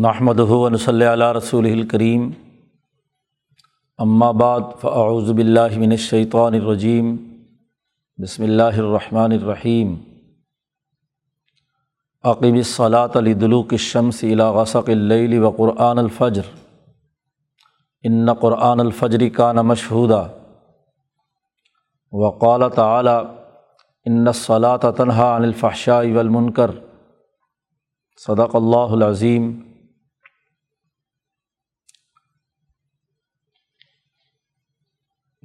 نحمدہ و نصلی علی رسولہ الکریم، اما بعد فاعوذ باللہ من الشیطان الرجیم، بسم اللہ الرحمن الرحیم۔ اقم الصلاۃ لدلوک الشمس الی غسق اللیل و قرآن الفجر، ان قرآن الفجر کان مشہودا۔ وقال تعالی ان الصلاۃ تنہی عن الفحشاء والمنکر، صدق اللہ العظیم۔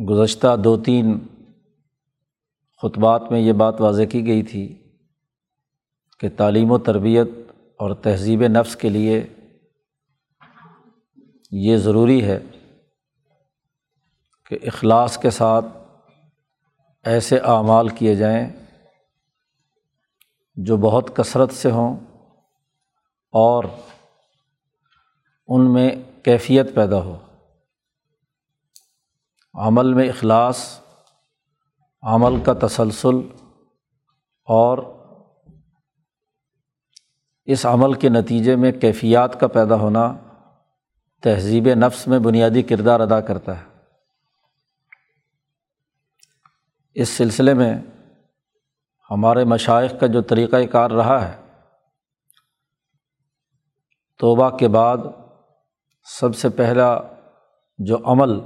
گزشتہ 2-3 خطبات میں یہ بات واضح کی گئی تھی کہ تعلیم و تربیت اور تہذیب نفس کے لیے یہ ضروری ہے کہ اخلاص کے ساتھ ایسے اعمال کیے جائیں جو بہت کثرت سے ہوں اور ان میں کیفیت پیدا ہو۔ عمل میں اخلاص، عمل کا تسلسل اور اس عمل کے نتیجے میں کیفیات کا پیدا ہونا تہذیب نفس میں بنیادی کردار ادا کرتا ہے۔ اس سلسلے میں ہمارے مشائخ کا جو طریقہ کار رہا ہے، توبہ کے بعد سب سے پہلا جو عمل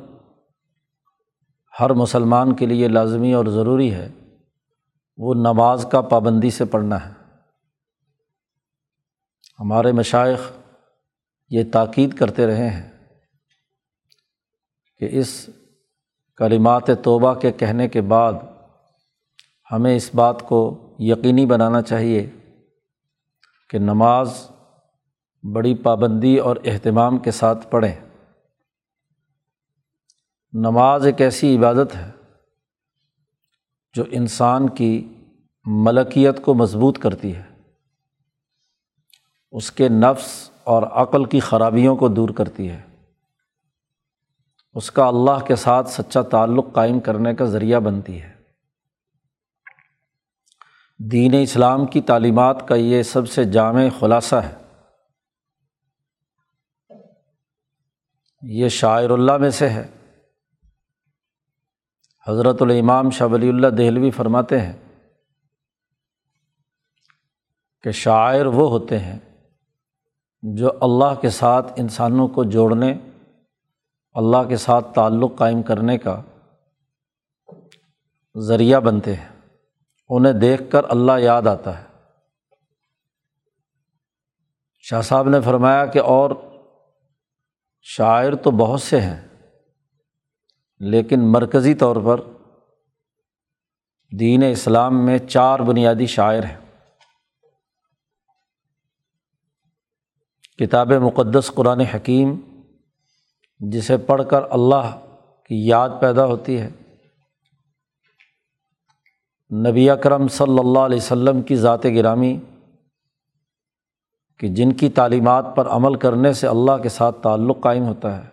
ہر مسلمان کے لیے لازمی اور ضروری ہے وہ نماز کا پابندی سے پڑھنا ہے۔ ہمارے مشائخ یہ تاکید کرتے رہے ہیں کہ اس کلمات توبہ کے کہنے کے بعد ہمیں اس بات کو یقینی بنانا چاہیے کہ نماز بڑی پابندی اور اہتمام کے ساتھ پڑھیں۔ نماز ایک ایسی عبادت ہے جو انسان کی ملکیت کو مضبوط کرتی ہے، اس کے نفس اور عقل کی خرابیوں کو دور کرتی ہے، اس کا اللہ کے ساتھ سچا تعلق قائم کرنے کا ذریعہ بنتی ہے۔ دین اسلام کی تعلیمات کا یہ سب سے جامع خلاصہ ہے۔ یہ شاعر اللہ میں سے ہے۔ حضرت الامام شاہ ولی اللہ دہلوی فرماتے ہیں کہ شاعر وہ ہوتے ہیں جو اللہ کے ساتھ انسانوں کو جوڑنے، اللہ کے ساتھ تعلق قائم کرنے کا ذریعہ بنتے ہیں، انہیں دیکھ کر اللہ یاد آتا ہے۔ شاہ صاحب نے فرمایا کہ اور شاعر تو بہت سے ہیں، لیکن مرکزی طور پر دین اسلام میں 4 بنیادی شاعر ہیں۔ کتاب مقدس قرآن حکیم، جسے پڑھ کر اللہ کی یاد پیدا ہوتی ہے، نبی اکرم صلی اللہ علیہ وسلم کی ذات گرامی کہ جن کی تعلیمات پر عمل کرنے سے اللہ کے ساتھ تعلق قائم ہوتا ہے،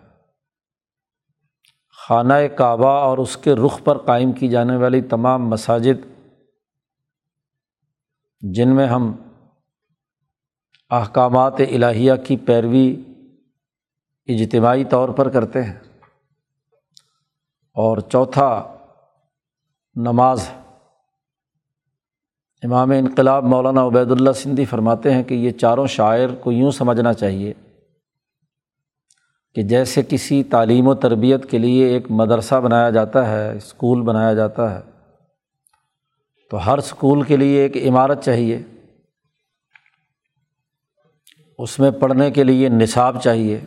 خانہ کعبہ اور اس کے رخ پر قائم کی جانے والی تمام مساجد جن میں ہم احکامات الہیہ کی پیروی اجتماعی طور پر کرتے ہیں، اور چوتھا نماز ہے۔ امام انقلاب مولانا عبید اللہ سندھی فرماتے ہیں کہ یہ چاروں شاعر کو یوں سمجھنا چاہیے کہ جیسے کسی تعلیم و تربیت کے لیے ایک مدرسہ بنایا جاتا ہے، اسکول بنایا جاتا ہے، تو ہر اسکول کے لیے ایک عمارت چاہیے، اس میں پڑھنے کے لیے نصاب چاہیے،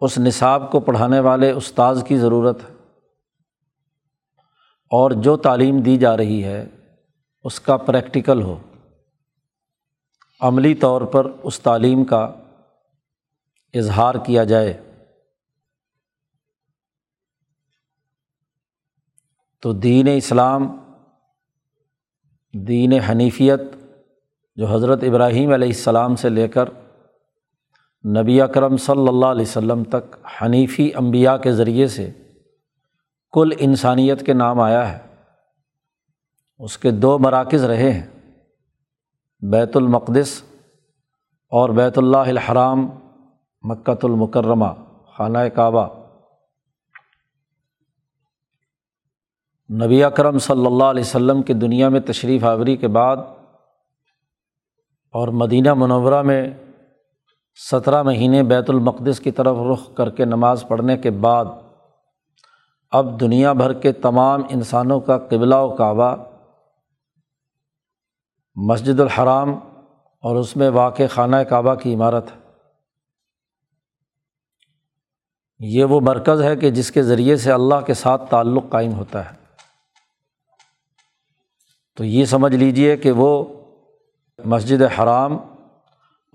اس نصاب کو پڑھانے والے استاذ کی ضرورت ہے، اور جو تعلیم دی جا رہی ہے اس کا پریکٹیکل ہو، عملی طور پر اس تعلیم کا اظہار کیا جائے۔ تو دین اسلام، دین حنیفیت جو حضرت ابراہیم علیہ السلام سے لے کر نبی اکرم صلی اللہ علیہ وسلم تک حنیفی انبیاء کے ذریعے سے کل انسانیت کے نام آیا ہے، اس کے 2 مراکز رہے ہیں، بیت المقدس اور بیت اللہ الحرام، مکۃ المکرمہ، خانہ کعبہ، نبی اکرم صلی اللہ علیہ وسلم کی دنیا میں تشریف آوری کے بعد اور مدینہ منورہ میں 17 مہینے بیت المقدس کی طرف رخ کر کے نماز پڑھنے کے بعد اب دنیا بھر کے تمام انسانوں کا قبلہ و کعبہ مسجد الحرام اور اس میں واقع خانہ کعبہ کی عمارت ہے۔ یہ وہ مرکز ہے کہ جس کے ذریعے سے اللہ کے ساتھ تعلق قائم ہوتا ہے۔ تو یہ سمجھ لیجئے کہ وہ مسجد حرام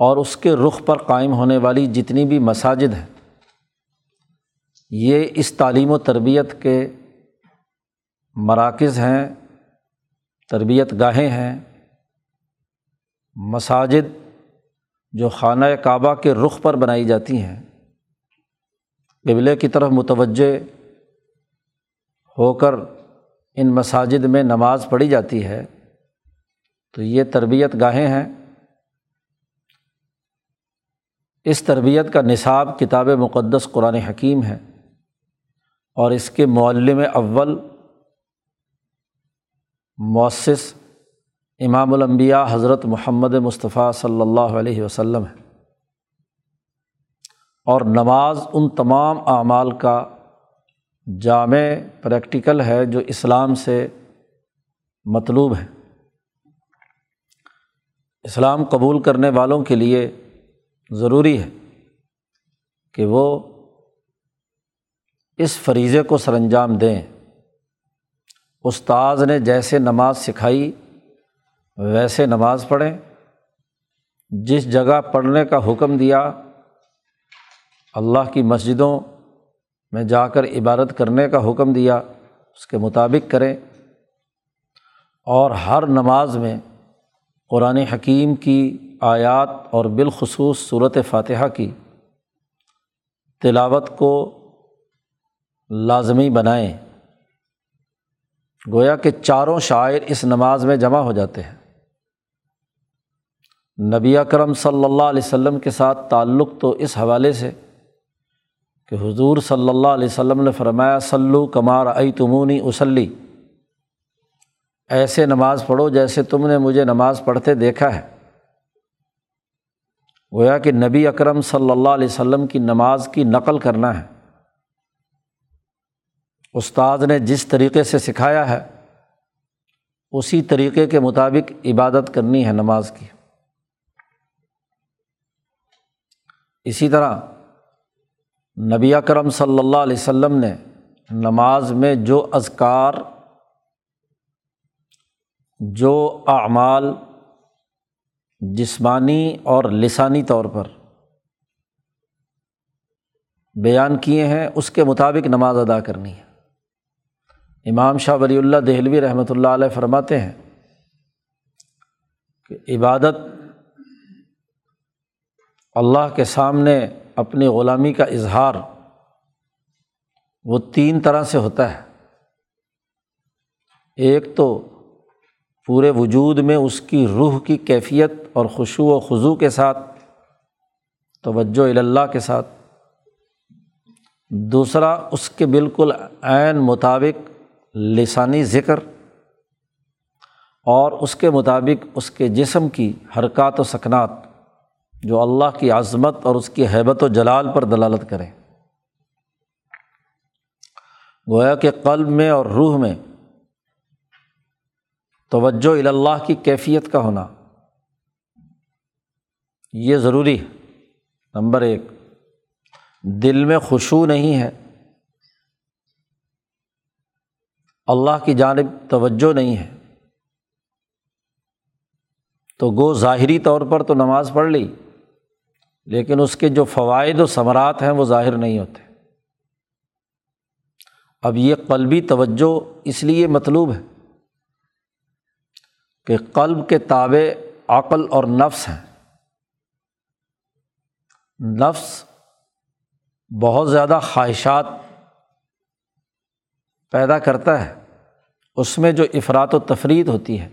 اور اس کے رخ پر قائم ہونے والی جتنی بھی مساجد ہیں، یہ اس تعلیم و تربیت کے مراکز ہیں، تربیت گاہیں ہیں۔ مساجد جو خانہ کعبہ کے رخ پر بنائی جاتی ہیں، قبلے کی طرف متوجہ ہو کر ان مساجد میں نماز پڑھی جاتی ہے، تو یہ تربیت گاہیں ہیں۔ اس تربیت کا نصاب کتاب مقدس قرآن حکیم ہے، اور اس کے معلم اول، مؤسس، امام الانبیاء حضرت محمد مصطفیٰ صلی اللہ علیہ وسلم ہے۔ اور نماز ان تمام اعمال کا جامع پریکٹیکل ہے جو اسلام سے مطلوب ہے۔ اسلام قبول کرنے والوں کے لیے ضروری ہے کہ وہ اس فریضے کو سر انجام دیں۔ استاذ نے جیسے نماز سکھائی ویسے نماز پڑھیں، جس جگہ پڑھنے کا حکم دیا، اللہ کی مسجدوں میں جا کر عبادت کرنے کا حکم دیا، اس کے مطابق کریں، اور ہر نماز میں قرآن حکیم کی آیات اور بالخصوص سورۃ فاتحہ کی تلاوت کو لازمی بنائیں۔ گویا کہ چاروں شعائر اس نماز میں جمع ہو جاتے ہیں۔ نبی اکرم صلی اللہ علیہ وسلم کے ساتھ تعلق تو اس حوالے سے کہ حضور صلی اللہ علیہ وسلم نے فرمایا صلو کما رأیتمونی اصلی، ایسے نماز پڑھو جیسے تم نے مجھے نماز پڑھتے دیکھا ہے۔ گویا کہ نبی اکرم صلی اللہ علیہ وسلم کی نماز کی نقل کرنا ہے۔ استاد نے جس طریقے سے سکھایا ہے اسی طریقے کے مطابق عبادت کرنی ہے نماز کی۔ اسی طرح نبی اکرم صلی اللہ علیہ وسلم نے نماز میں جو اذکار، جو اعمال جسمانی اور لسانی طور پر بیان کیے ہیں، اس کے مطابق نماز ادا کرنی ہے۔ امام شاہ ولی اللہ دہلوی رحمۃ اللہ علیہ فرماتے ہیں کہ عبادت اللہ کے سامنے اپنی غلامی کا اظہار وہ 3 طرح سے ہوتا ہے۔ ایک تو پورے وجود میں اس کی روح کی کیفیت اور خشوع و خضوع کے ساتھ، توجہ الی اللہ کے ساتھ۔ دوسرا اس کے بالکل عین مطابق لسانی ذکر، اور اس کے مطابق اس کے جسم کی حرکات و سکنات جو اللہ کی عظمت اور اس کی ہیبت و جلال پر دلالت کریں۔ گویا کہ قلب میں اور روح میں توجہ الی اللہ کی کیفیت کا ہونا یہ ضروری ہے۔ نمبر 1، دل میں خشوع نہیں ہے، اللہ کی جانب توجہ نہیں ہے، تو گو ظاہری طور پر تو نماز پڑھ لی، لیکن اس کے جو فوائد و ثمرات ہیں وہ ظاہر نہیں ہوتے۔ اب یہ قلبی توجہ اس لیے مطلوب ہے کہ قلب کے تابع عقل اور نفس ہیں۔ نفس بہت زیادہ خواہشات پیدا کرتا ہے، اس میں جو افراط و تفریط ہوتی ہے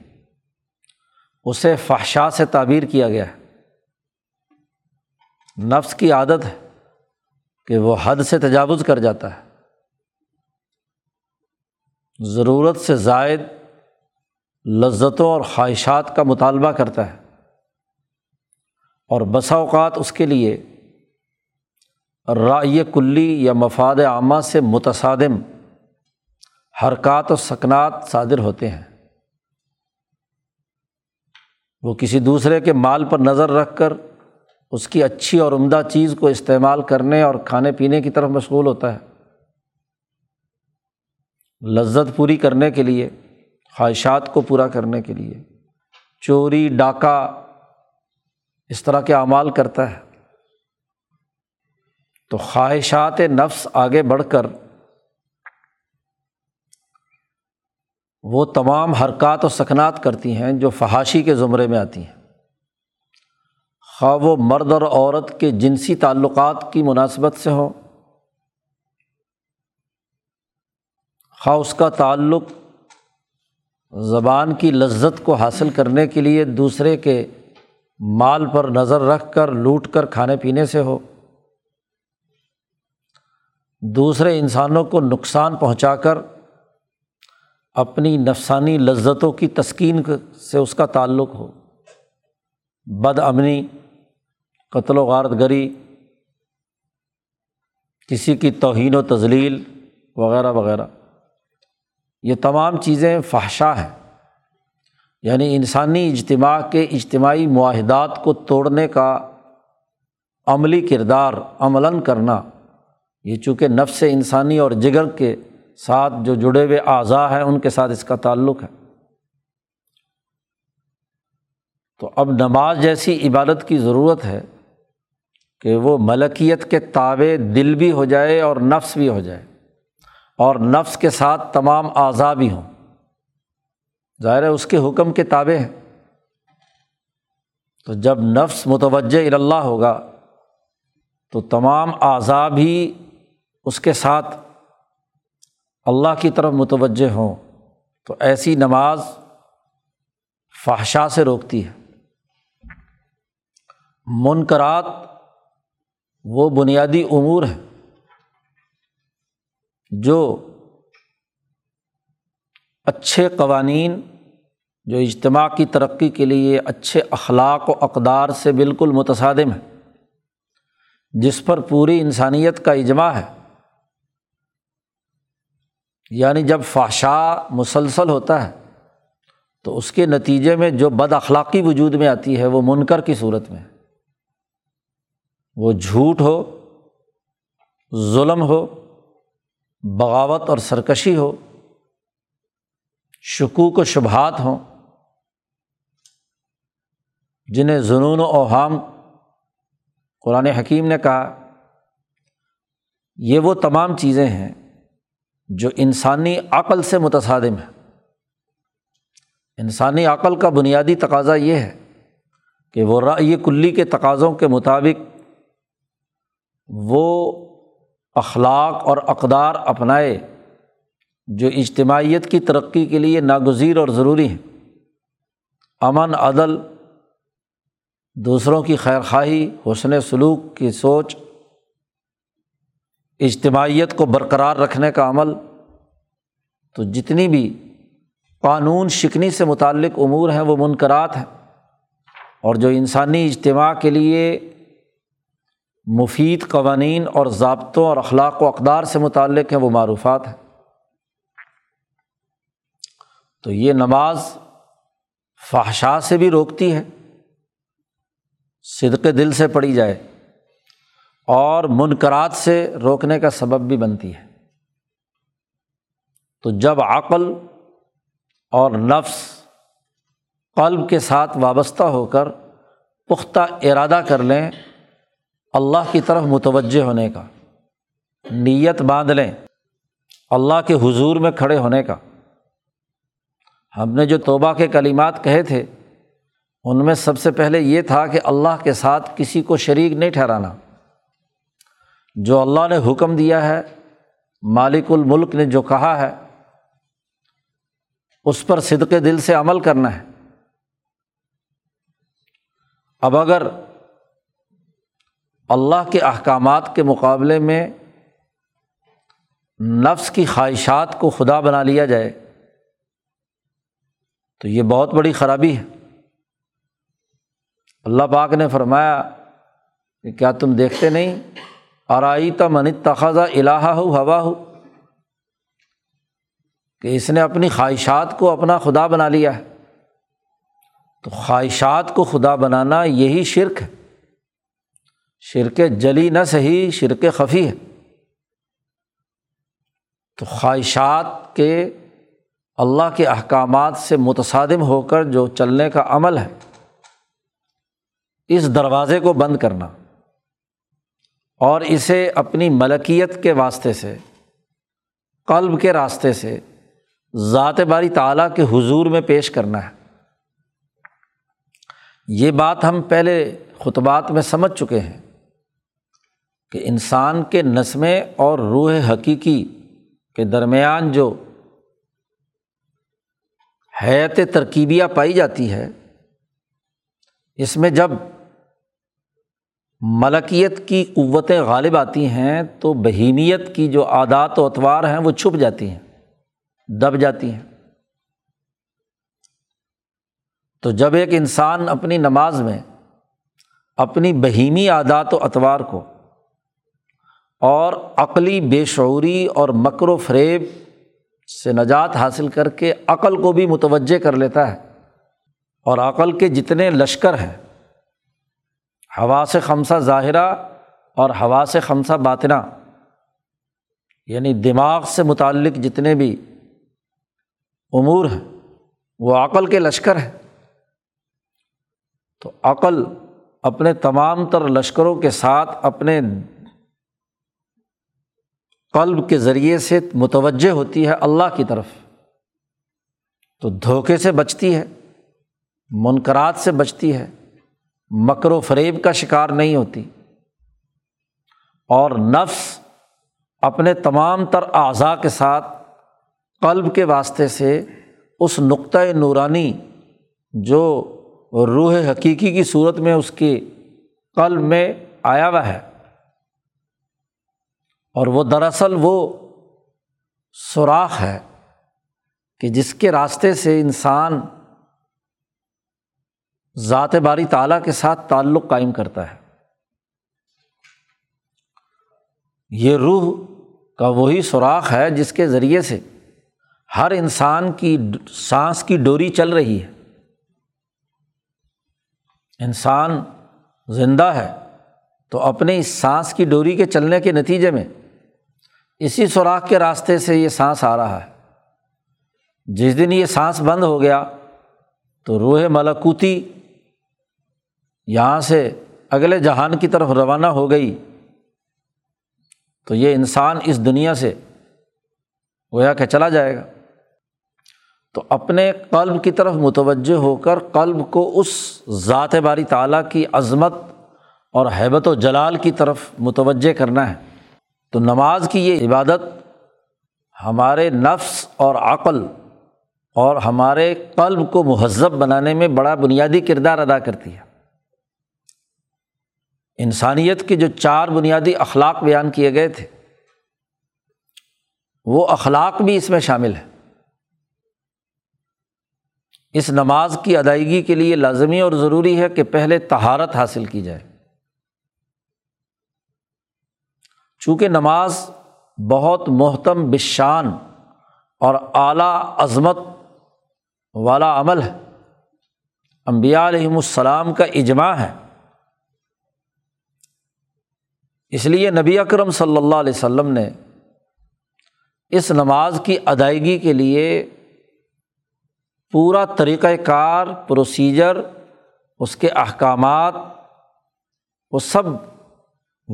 اسے فحشاء سے تعبیر کیا گیا ہے۔ نفس کی عادت ہے کہ وہ حد سے تجاوز کر جاتا ہے، ضرورت سے زائد لذتوں اور خواہشات کا مطالبہ کرتا ہے، اور بسا اوقات اس کے لیے رائے کلی یا مفاد عامہ سے متصادم حرکات و سکنات صادر ہوتے ہیں۔ وہ کسی دوسرے کے مال پر نظر رکھ کر اس کی اچھی اور عمدہ چیز کو استعمال کرنے اور کھانے پینے کی طرف مشغول ہوتا ہے، لذت پوری کرنے کے لیے، خواہشات کو پورا کرنے کے لیے چوری، ڈاکہ، اس طرح کے اعمال کرتا ہے۔ تو خواہشات نفس آگے بڑھ کر وہ تمام حرکات و سکنات کرتی ہیں جو فحاشی کے زمرے میں آتی ہیں، خواہ وہ مرد اور عورت کے جنسی تعلقات کی مناسبت سے ہو، خواہ اس کا تعلق زبان کی لذت کو حاصل کرنے کے لیے دوسرے کے مال پر نظر رکھ کر لوٹ کر کھانے پینے سے ہو، دوسرے انسانوں کو نقصان پہنچا کر اپنی نفسانی لذتوں کی تسکین سے اس کا تعلق ہو، بد امنی، قتل و غارت گری، کسی کی توہین و تذلیل وغیرہ وغیرہ، یہ تمام چیزیں فحشا ہیں، یعنی انسانی اجتماع کے اجتماعی معاہدات کو توڑنے کا عملی کردار عملاً کرنا، یہ چونکہ نفس انسانی اور جگر کے ساتھ جو جڑے ہوئے اعضاء ہیں ان کے ساتھ اس کا تعلق ہے۔ تو اب نماز جیسی عبادت کی ضرورت ہے کہ وہ ملکیت کے تابع دل بھی ہو جائے اور نفس بھی ہو جائے، اور نفس کے ساتھ تمام اعضاء بھی ہوں، ظاہر ہے اس کے حکم کے تابع ہیں۔ تو جب نفس متوجہ الی اللہ ہوگا تو تمام اعضاء بھی اس کے ساتھ اللہ کی طرف متوجہ ہوں، تو ایسی نماز فحشا سے روکتی ہے۔ منکرات وہ بنیادی امور ہیں جو اچھے قوانین، جو اجتماع کی ترقی کے لیے اچھے اخلاق و اقدار سے بالکل متصادم ہیں، جس پر پوری انسانیت کا اجماع ہے۔ یعنی جب فحشا مسلسل ہوتا ہے تو اس کے نتیجے میں جو بد اخلاقی وجود میں آتی ہے وہ منکر کی صورت میں، وہ جھوٹ ہو، ظلم ہو، بغاوت اور سرکشی ہو، شکوک و شبہات ہوں، جنہیں ظنون و اوہام قرآن حکیم نے کہا، یہ وہ تمام چیزیں ہیں جو انسانی عقل سے متصادم ہیں۔ انسانی عقل کا بنیادی تقاضا یہ ہے کہ وہ رأی کلی کے تقاضوں کے مطابق وہ اخلاق اور اقدار اپنائے جو اجتماعیت کی ترقی کے لیے ناگزیر اور ضروری ہیں، امن، عدل، دوسروں کی خیرخواہی، حسن سلوک کی سوچ، اجتماعیت کو برقرار رکھنے کا عمل۔ تو جتنی بھی قانون شکنی سے متعلق امور ہیں وہ منکرات ہیں، اور جو انسانی اجتماع کے لیے مفید قوانین اور ضابطوں اور اخلاق و اقدار سے متعلق ہیں وہ معروفات ہیں۔ تو یہ نماز فحشا سے بھی روکتی ہے، صدق دل سے پڑھی جائے، اور منکرات سے روکنے کا سبب بھی بنتی ہے۔ تو جب عقل اور نفس قلب کے ساتھ وابستہ ہو کر پختہ ارادہ کر لیں اللہ کی طرف متوجہ ہونے کا، نیت باندھ لیں اللہ کے حضور میں کھڑے ہونے کا۔ ہم نے جو توبہ کے کلمات کہے تھے ان میں سب سے پہلے یہ تھا کہ اللہ کے ساتھ کسی کو شریک نہیں ٹھہرانا۔ جو اللہ نے حکم دیا ہے، مالک الملک نے جو کہا ہے، اس پر صدق دل سے عمل کرنا ہے۔ اب اگر اللہ کے احکامات کے مقابلے میں نفس کی خواہشات کو خدا بنا لیا جائے تو یہ بہت بڑی خرابی ہے۔ اللہ پاک نے فرمایا کہ کیا تم دیکھتے نہیں، ارائیت من اتخذ الہہ ہواہ، کہ اس نے اپنی خواہشات کو اپنا خدا بنا لیا ہے۔ تو خواہشات کو خدا بنانا یہی شرک ہے، شرک جلی نہ صحیح، شرک خفی ہے۔ تو خواہشات کے اللہ کے احکامات سے متصادم ہو کر جو چلنے کا عمل ہے، اس دروازے کو بند کرنا اور اسے اپنی ملکیت کے واسطے سے، قلب کے راستے سے ذات باری تعالیٰ کے حضور میں پیش کرنا ہے۔ یہ بات ہم پہلے خطبات میں سمجھ چکے ہیں کہ انسان کے نسمیں اور روح حقیقی کے درمیان جو حیات ترکیبیہ پائی جاتی ہے، اس میں جب ملکیت کی قوتیں غالب آتی ہیں تو بہیمیت کی جو عادات و اطوار ہیں وہ چھپ جاتی ہیں، دب جاتی ہیں۔ تو جب ایک انسان اپنی نماز میں اپنی بہیمی عادات و اطوار کو اور عقلی بے شعوری اور مکر و فریب سے نجات حاصل کر کے عقل کو بھی متوجہ کر لیتا ہے، اور عقل کے جتنے لشکر ہیں، حواس خمسہ ظاہرہ اور حواس خمسہ باطنہ، یعنی دماغ سے متعلق جتنے بھی امور ہیں وہ عقل کے لشکر ہیں، تو عقل اپنے تمام تر لشکروں کے ساتھ اپنے قلب کے ذریعے سے متوجہ ہوتی ہے اللہ کی طرف، تو دھوکے سے بچتی ہے، منکرات سے بچتی ہے، مکر و فریب کا شکار نہیں ہوتی، اور نفس اپنے تمام تر اعضاء کے ساتھ قلب کے واسطے سے اس نقطۂ نورانی جو روح حقیقی کی صورت میں اس کے قلب میں آیا ہوا ہے، اور وہ دراصل وہ سوراخ ہے کہ جس کے راستے سے انسان ذات باری تعالیٰ کے ساتھ تعلق قائم کرتا ہے۔ یہ روح کا وہی سوراخ ہے جس کے ذریعے سے ہر انسان کی سانس کی ڈوری چل رہی ہے۔ انسان زندہ ہے تو اپنے اس سانس کی ڈوری کے چلنے کے نتیجے میں اسی سوراخ کے راستے سے یہ سانس آ رہا ہے۔ جس دن یہ سانس بند ہو گیا تو روح ملکوتی یہاں سے اگلے جہان کی طرف روانہ ہو گئی، تو یہ انسان اس دنیا سے گویا کہ چلا جائے گا۔ تو اپنے قلب کی طرف متوجہ ہو کر قلب کو اس ذات باری تعالیٰ کی عظمت اور ہیبت و جلال کی طرف متوجہ کرنا ہے۔ تو نماز کی یہ عبادت ہمارے نفس اور عقل اور ہمارے قلب کو مہذب بنانے میں بڑا بنیادی کردار ادا کرتی ہے۔ انسانیت کے جو چار بنیادی اخلاق بیان کیے گئے تھے وہ اخلاق بھی اس میں شامل ہے۔ اس نماز کی ادائیگی کے لیے لازمی اور ضروری ہے کہ پہلے طہارت حاصل کی جائے، چونکہ نماز بہت محترم بشان اور اعلیٰ عظمت والا عمل ہے۔ انبیاء علیہم السلام کا اجماع ہے، اس لیے نبی اکرم صلی اللہ علیہ وسلم نے اس نماز کی ادائیگی کے لیے پورا طریقہ کار، پروسیجر، اس کے احکامات، وہ سب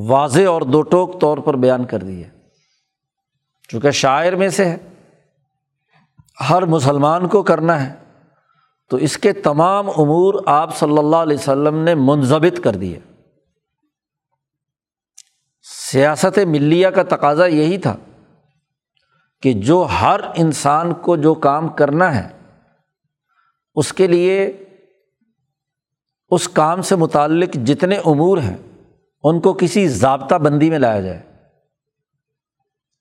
واضح اور دو ٹوک طور پر بیان کر دی ہے۔ چونکہ شاعر میں سے ہے، ہر مسلمان کو کرنا ہے، تو اس کے تمام امور آپ صلی اللہ علیہ وسلم نے منضبط کر دیے۔ سیاست ملیہ کا تقاضا یہی تھا کہ جو ہر انسان کو جو کام کرنا ہے اس کے لیے اس کام سے متعلق جتنے امور ہیں ان کو کسی ضابطہ بندی میں لایا جائے،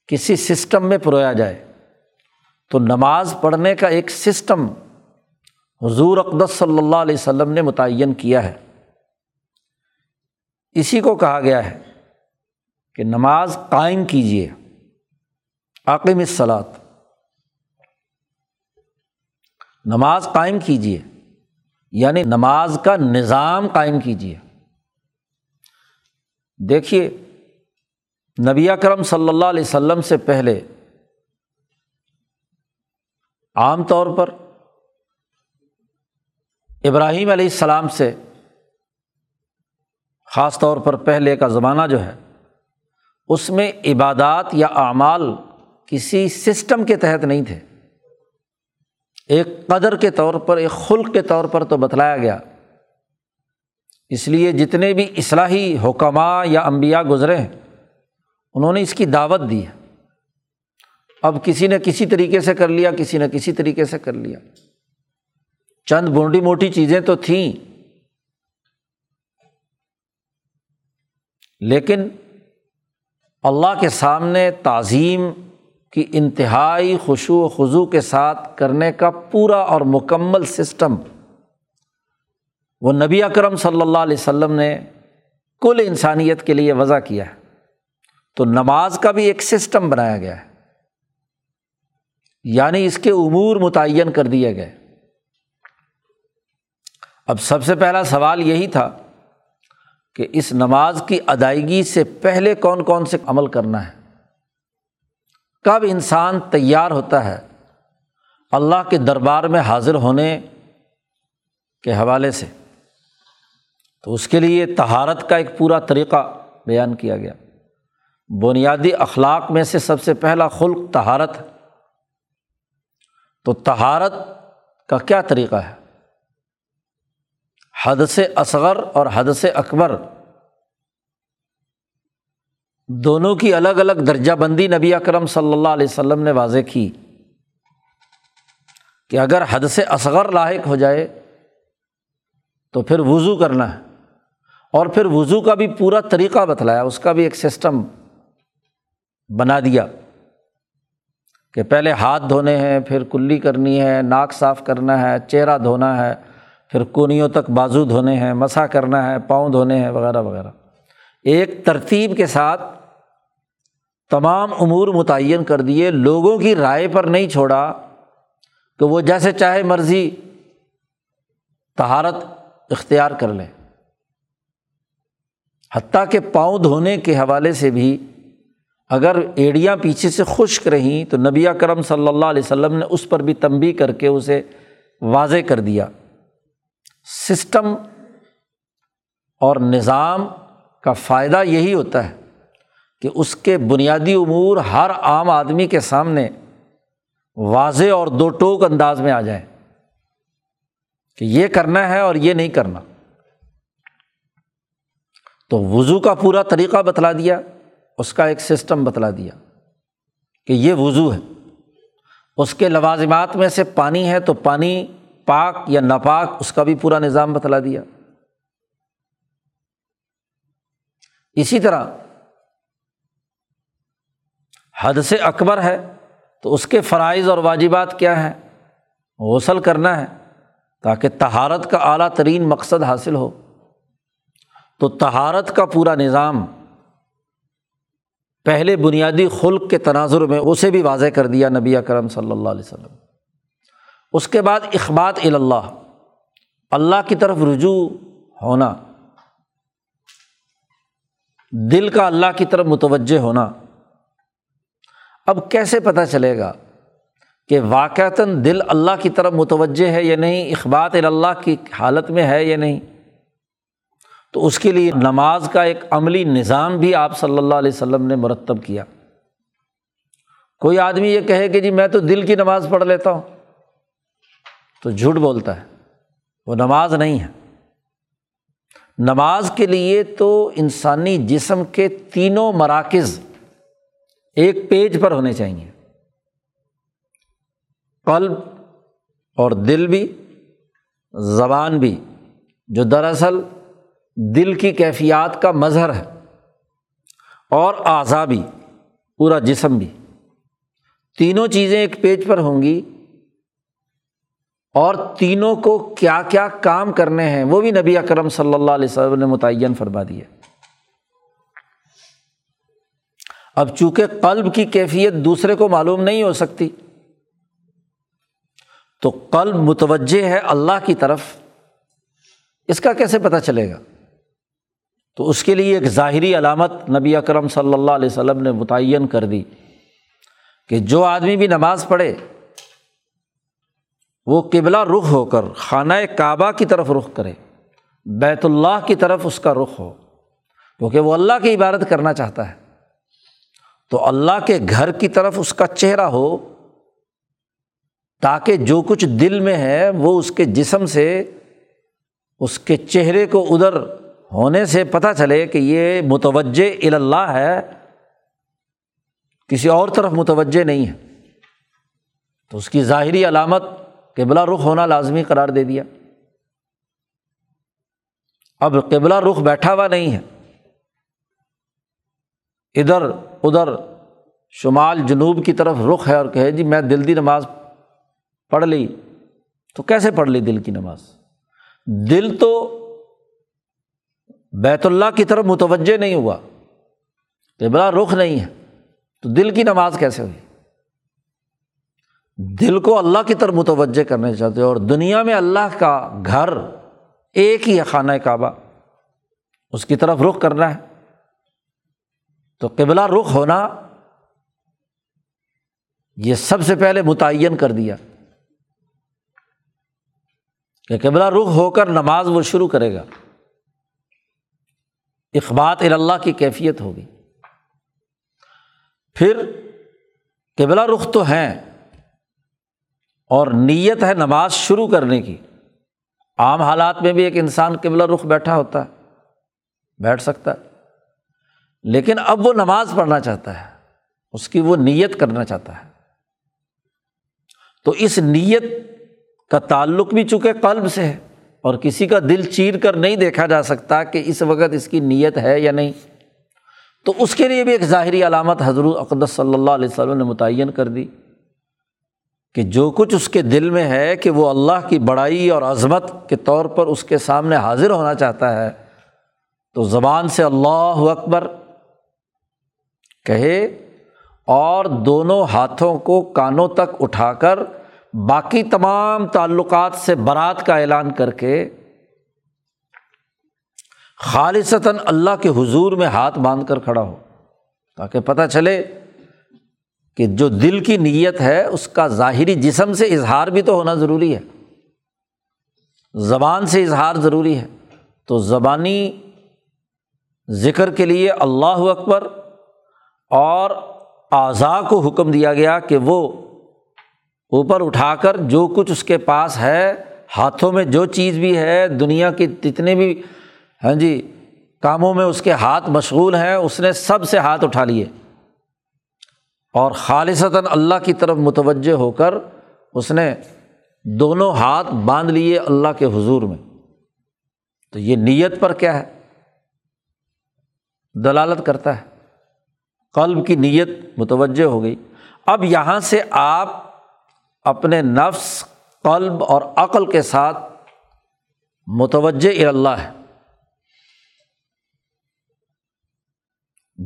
کسی سسٹم میں پرویا جائے۔ تو نماز پڑھنے کا ایک سسٹم حضور اقدس صلی اللہ علیہ وسلم نے متعین کیا ہے، اسی کو کہا گیا ہے کہ نماز قائم کیجیے، اقیم الصلاۃ، نماز قائم کیجیے، یعنی نماز کا نظام قائم کیجیے۔ دیکھیے نبی اکرم صلی اللہ علیہ وسلم سے پہلے عام طور پر ابراہیم علیہ السلام سے خاص طور پر پہلے کا زمانہ جو ہے اس میں عبادات یا اعمال کسی سسٹم کے تحت نہیں تھے، ایک قدر کے طور پر، ایک خلق کے طور پر تو بتلایا گیا۔ اس لیے جتنے بھی اصلاحی حکماء یا انبیاء گزرے ہیں انہوں نے اس کی دعوت دی ہے۔ اب کسی نے کسی طریقے سے کر لیا، کسی نے کسی طریقے سے کر لیا، چند بونڈی موٹی چیزیں تو تھیں، لیکن اللہ کے سامنے تعظیم کی انتہائی خشوع و خضوع کے ساتھ کرنے کا پورا اور مکمل سسٹم وہ نبی اکرم صلی اللہ علیہ وسلم نے کل انسانیت کے لیے وضع کیا ہے۔ تو نماز کا بھی ایک سسٹم بنایا گیا ہے، یعنی اس کے امور متعین کر دیے گئے۔ اب سب سے پہلا سوال یہی تھا کہ اس نماز کی ادائیگی سے پہلے کون کون سے عمل کرنا ہے، کب انسان تیار ہوتا ہے اللہ کے دربار میں حاضر ہونے کے حوالے سے۔ تو اس کے لیے طہارت کا ایک پورا طریقہ بیان کیا گیا۔ بنیادی اخلاق میں سے سب سے پہلا خلق طہارت، تو طہارت کا کیا طریقہ ہے؟ حدث اصغر اور حدث اکبر دونوں کی الگ الگ درجہ بندی نبی اکرم صلی اللہ علیہ وسلم نے واضح کی کہ اگر حدث اصغر لاحق ہو جائے تو پھر وضو کرنا ہے، اور پھر وضو کا بھی پورا طریقہ بتلایا، اس کا بھی ایک سسٹم بنا دیا کہ پہلے ہاتھ دھونے ہیں، پھر کلی کرنی ہے، ناک صاف کرنا ہے، چہرہ دھونا ہے، پھر کونیوں تک بازو دھونے ہیں، مسح کرنا ہے، پاؤں دھونے ہیں، وغیرہ وغیرہ۔ ایک ترتیب کے ساتھ تمام امور متعین کر دیے، لوگوں کی رائے پر نہیں چھوڑا کہ وہ جیسے چاہے مرضی طہارت اختیار کر لیں۔ حتیٰ کہ پاؤں دھونے کے حوالے سے بھی اگر ایڑیاں پیچھے سے خشک رہیں تو نبی اکرم صلی اللہ علیہ وسلم نے اس پر بھی تنبیہ کر کے اسے واضح کر دیا۔ سسٹم اور نظام کا فائدہ یہی ہوتا ہے کہ اس کے بنیادی امور ہر عام آدمی کے سامنے واضح اور دو ٹوک انداز میں آ جائیں کہ یہ کرنا ہے اور یہ نہیں کرنا۔ تو وضو کا پورا طریقہ بتلا دیا، اس کا ایک سسٹم بتلا دیا کہ یہ وضو ہے، اس کے لوازمات میں سے پانی ہے تو پانی پاک یا ناپاک، اس کا بھی پورا نظام بتلا دیا۔ اسی طرح حدث اکبر ہے تو اس کے فرائض اور واجبات کیا ہیں، غسل کرنا ہے تاکہ طہارت کا اعلیٰ ترین مقصد حاصل ہو۔ تو طہارت کا پورا نظام پہلے بنیادی خلق کے تناظر میں اسے بھی واضح کر دیا نبی اکرم صلی اللہ علیہ وسلم۔ اس کے بعد اخبات الی اللہ، اللہ کی طرف رجوع ہونا، دل کا اللہ کی طرف متوجہ ہونا۔ اب کیسے پتہ چلے گا کہ واقعتاً دل اللہ کی طرف متوجہ ہے یا نہیں، اخبات الی اللہ کی حالت میں ہے یا نہیں؟ تو اس کے لیے نماز کا ایک عملی نظام بھی آپ صلی اللہ علیہ وسلم نے مرتب کیا۔ کوئی آدمی یہ کہے کہ جی میں تو دل کی نماز پڑھ لیتا ہوں، تو جھوٹ بولتا ہے، وہ نماز نہیں ہے۔ نماز کے لیے تو انسانی جسم کے تینوں مراکز ایک پیج پر ہونے چاہیے، قلب اور دل بھی، زبان بھی، جو دراصل دل کی کیفیات کا مظہر ہے، اور اعضا بھی، پورا جسم بھی، تینوں چیزیں ایک پیج پر ہوں گی، اور تینوں کو کیا کیا کام کرنے ہیں وہ بھی نبی اکرم صلی اللہ علیہ وسلم نے متعین فرما دیا۔ اب چونکہ قلب کی کیفیت دوسرے کو معلوم نہیں ہو سکتی، تو قلب متوجہ ہے اللہ کی طرف، اس کا کیسے پتہ چلے گا؟ تو اس کے لیے ایک ظاہری علامت نبی اکرم صلی اللہ علیہ وسلم نے متعین کر دی کہ جو آدمی بھی نماز پڑھے وہ قبلہ رخ ہو کر خانہ کعبہ کی طرف رخ کرے، بیت اللہ کی طرف اس کا رخ ہو، کیونکہ وہ اللہ کی عبادت کرنا چاہتا ہے، تو اللہ کے گھر کی طرف اس کا چہرہ ہو، تاکہ جو کچھ دل میں ہے وہ اس کے جسم سے، اس کے چہرے کو ادھر ہونے سے پتہ چلے کہ یہ متوجہ الی اللہ ہے، کسی اور طرف متوجہ نہیں ہے۔ تو اس کی ظاہری علامت قبلہ رخ ہونا لازمی قرار دے دیا۔ اب قبلہ رخ بیٹھا ہوا نہیں ہے، ادھر ادھر شمال جنوب کی طرف رخ ہے، اور کہے جی میں دل دی نماز پڑھ لی، تو کیسے پڑھ لی دل کی نماز؟ دل تو بیت اللہ کی طرف متوجہ نہیں ہوا، قبلہ رخ نہیں ہے، تو دل کی نماز کیسے ہوئی؟ دل کو اللہ کی طرف متوجہ کرنے چاہتے ہیں، اور دنیا میں اللہ کا گھر ایک ہی ہے، خانہ کعبہ، اس کی طرف رخ کرنا ہے، تو قبلہ رخ ہونا یہ سب سے پہلے متعین کر دیا کہ قبلہ رخ ہو کر نماز وہ شروع کرے گا، اقبات الی اللہ کی کیفیت ہوگی۔ پھر قبلہ رخ تو ہیں، اور نیت ہے نماز شروع کرنے کی۔ عام حالات میں بھی ایک انسان قبلہ رخ بیٹھا ہوتا ہے، بیٹھ سکتا ہے، لیکن اب وہ نماز پڑھنا چاہتا ہے، اس کی وہ نیت کرنا چاہتا ہے، تو اس نیت کا تعلق بھی چونکہ قلب سے ہے، اور کسی کا دل چیر کر نہیں دیکھا جا سکتا کہ اس وقت اس کی نیت ہے یا نہیں، تو اس کے لیے بھی ایک ظاہری علامت حضور اقدس صلی اللہ علیہ وسلم نے متعین کر دی کہ جو کچھ اس کے دل میں ہے کہ وہ اللہ کی بڑائی اور عظمت کے طور پر اس کے سامنے حاضر ہونا چاہتا ہے، تو زبان سے اللہ اکبر کہے، اور دونوں ہاتھوں کو کانوں تک اٹھا کر باقی تمام تعلقات سے برات کا اعلان کر کے خالصتاً اللہ کے حضور میں ہاتھ باندھ کر کھڑا ہو، تاکہ پتہ چلے کہ جو دل کی نیت ہے اس کا ظاہری جسم سے اظہار بھی تو ہونا ضروری ہے، زبان سے اظہار ضروری ہے، تو زبانی ذکر کے لیے اللہ اکبر، اور اعضاء کو حکم دیا گیا کہ وہ اوپر اٹھا کر جو کچھ اس کے پاس ہے، ہاتھوں میں جو چیز بھی ہے، دنیا کے جتنے بھی کاموں میں اس کے ہاتھ مشغول ہیں، اس نے سب سے ہاتھ اٹھا لیے، اور خالصتاً اللہ کی طرف متوجہ ہو کر اس نے دونوں ہاتھ باندھ لیے اللہ کے حضور میں، تو یہ نیت پر کیا ہے دلالت کرتا ہے، قلب کی نیت متوجہ ہو گئی۔ اب یہاں سے آپ اپنے نفس، قلب اور عقل کے ساتھ متوجہ الی اللہ ہے۔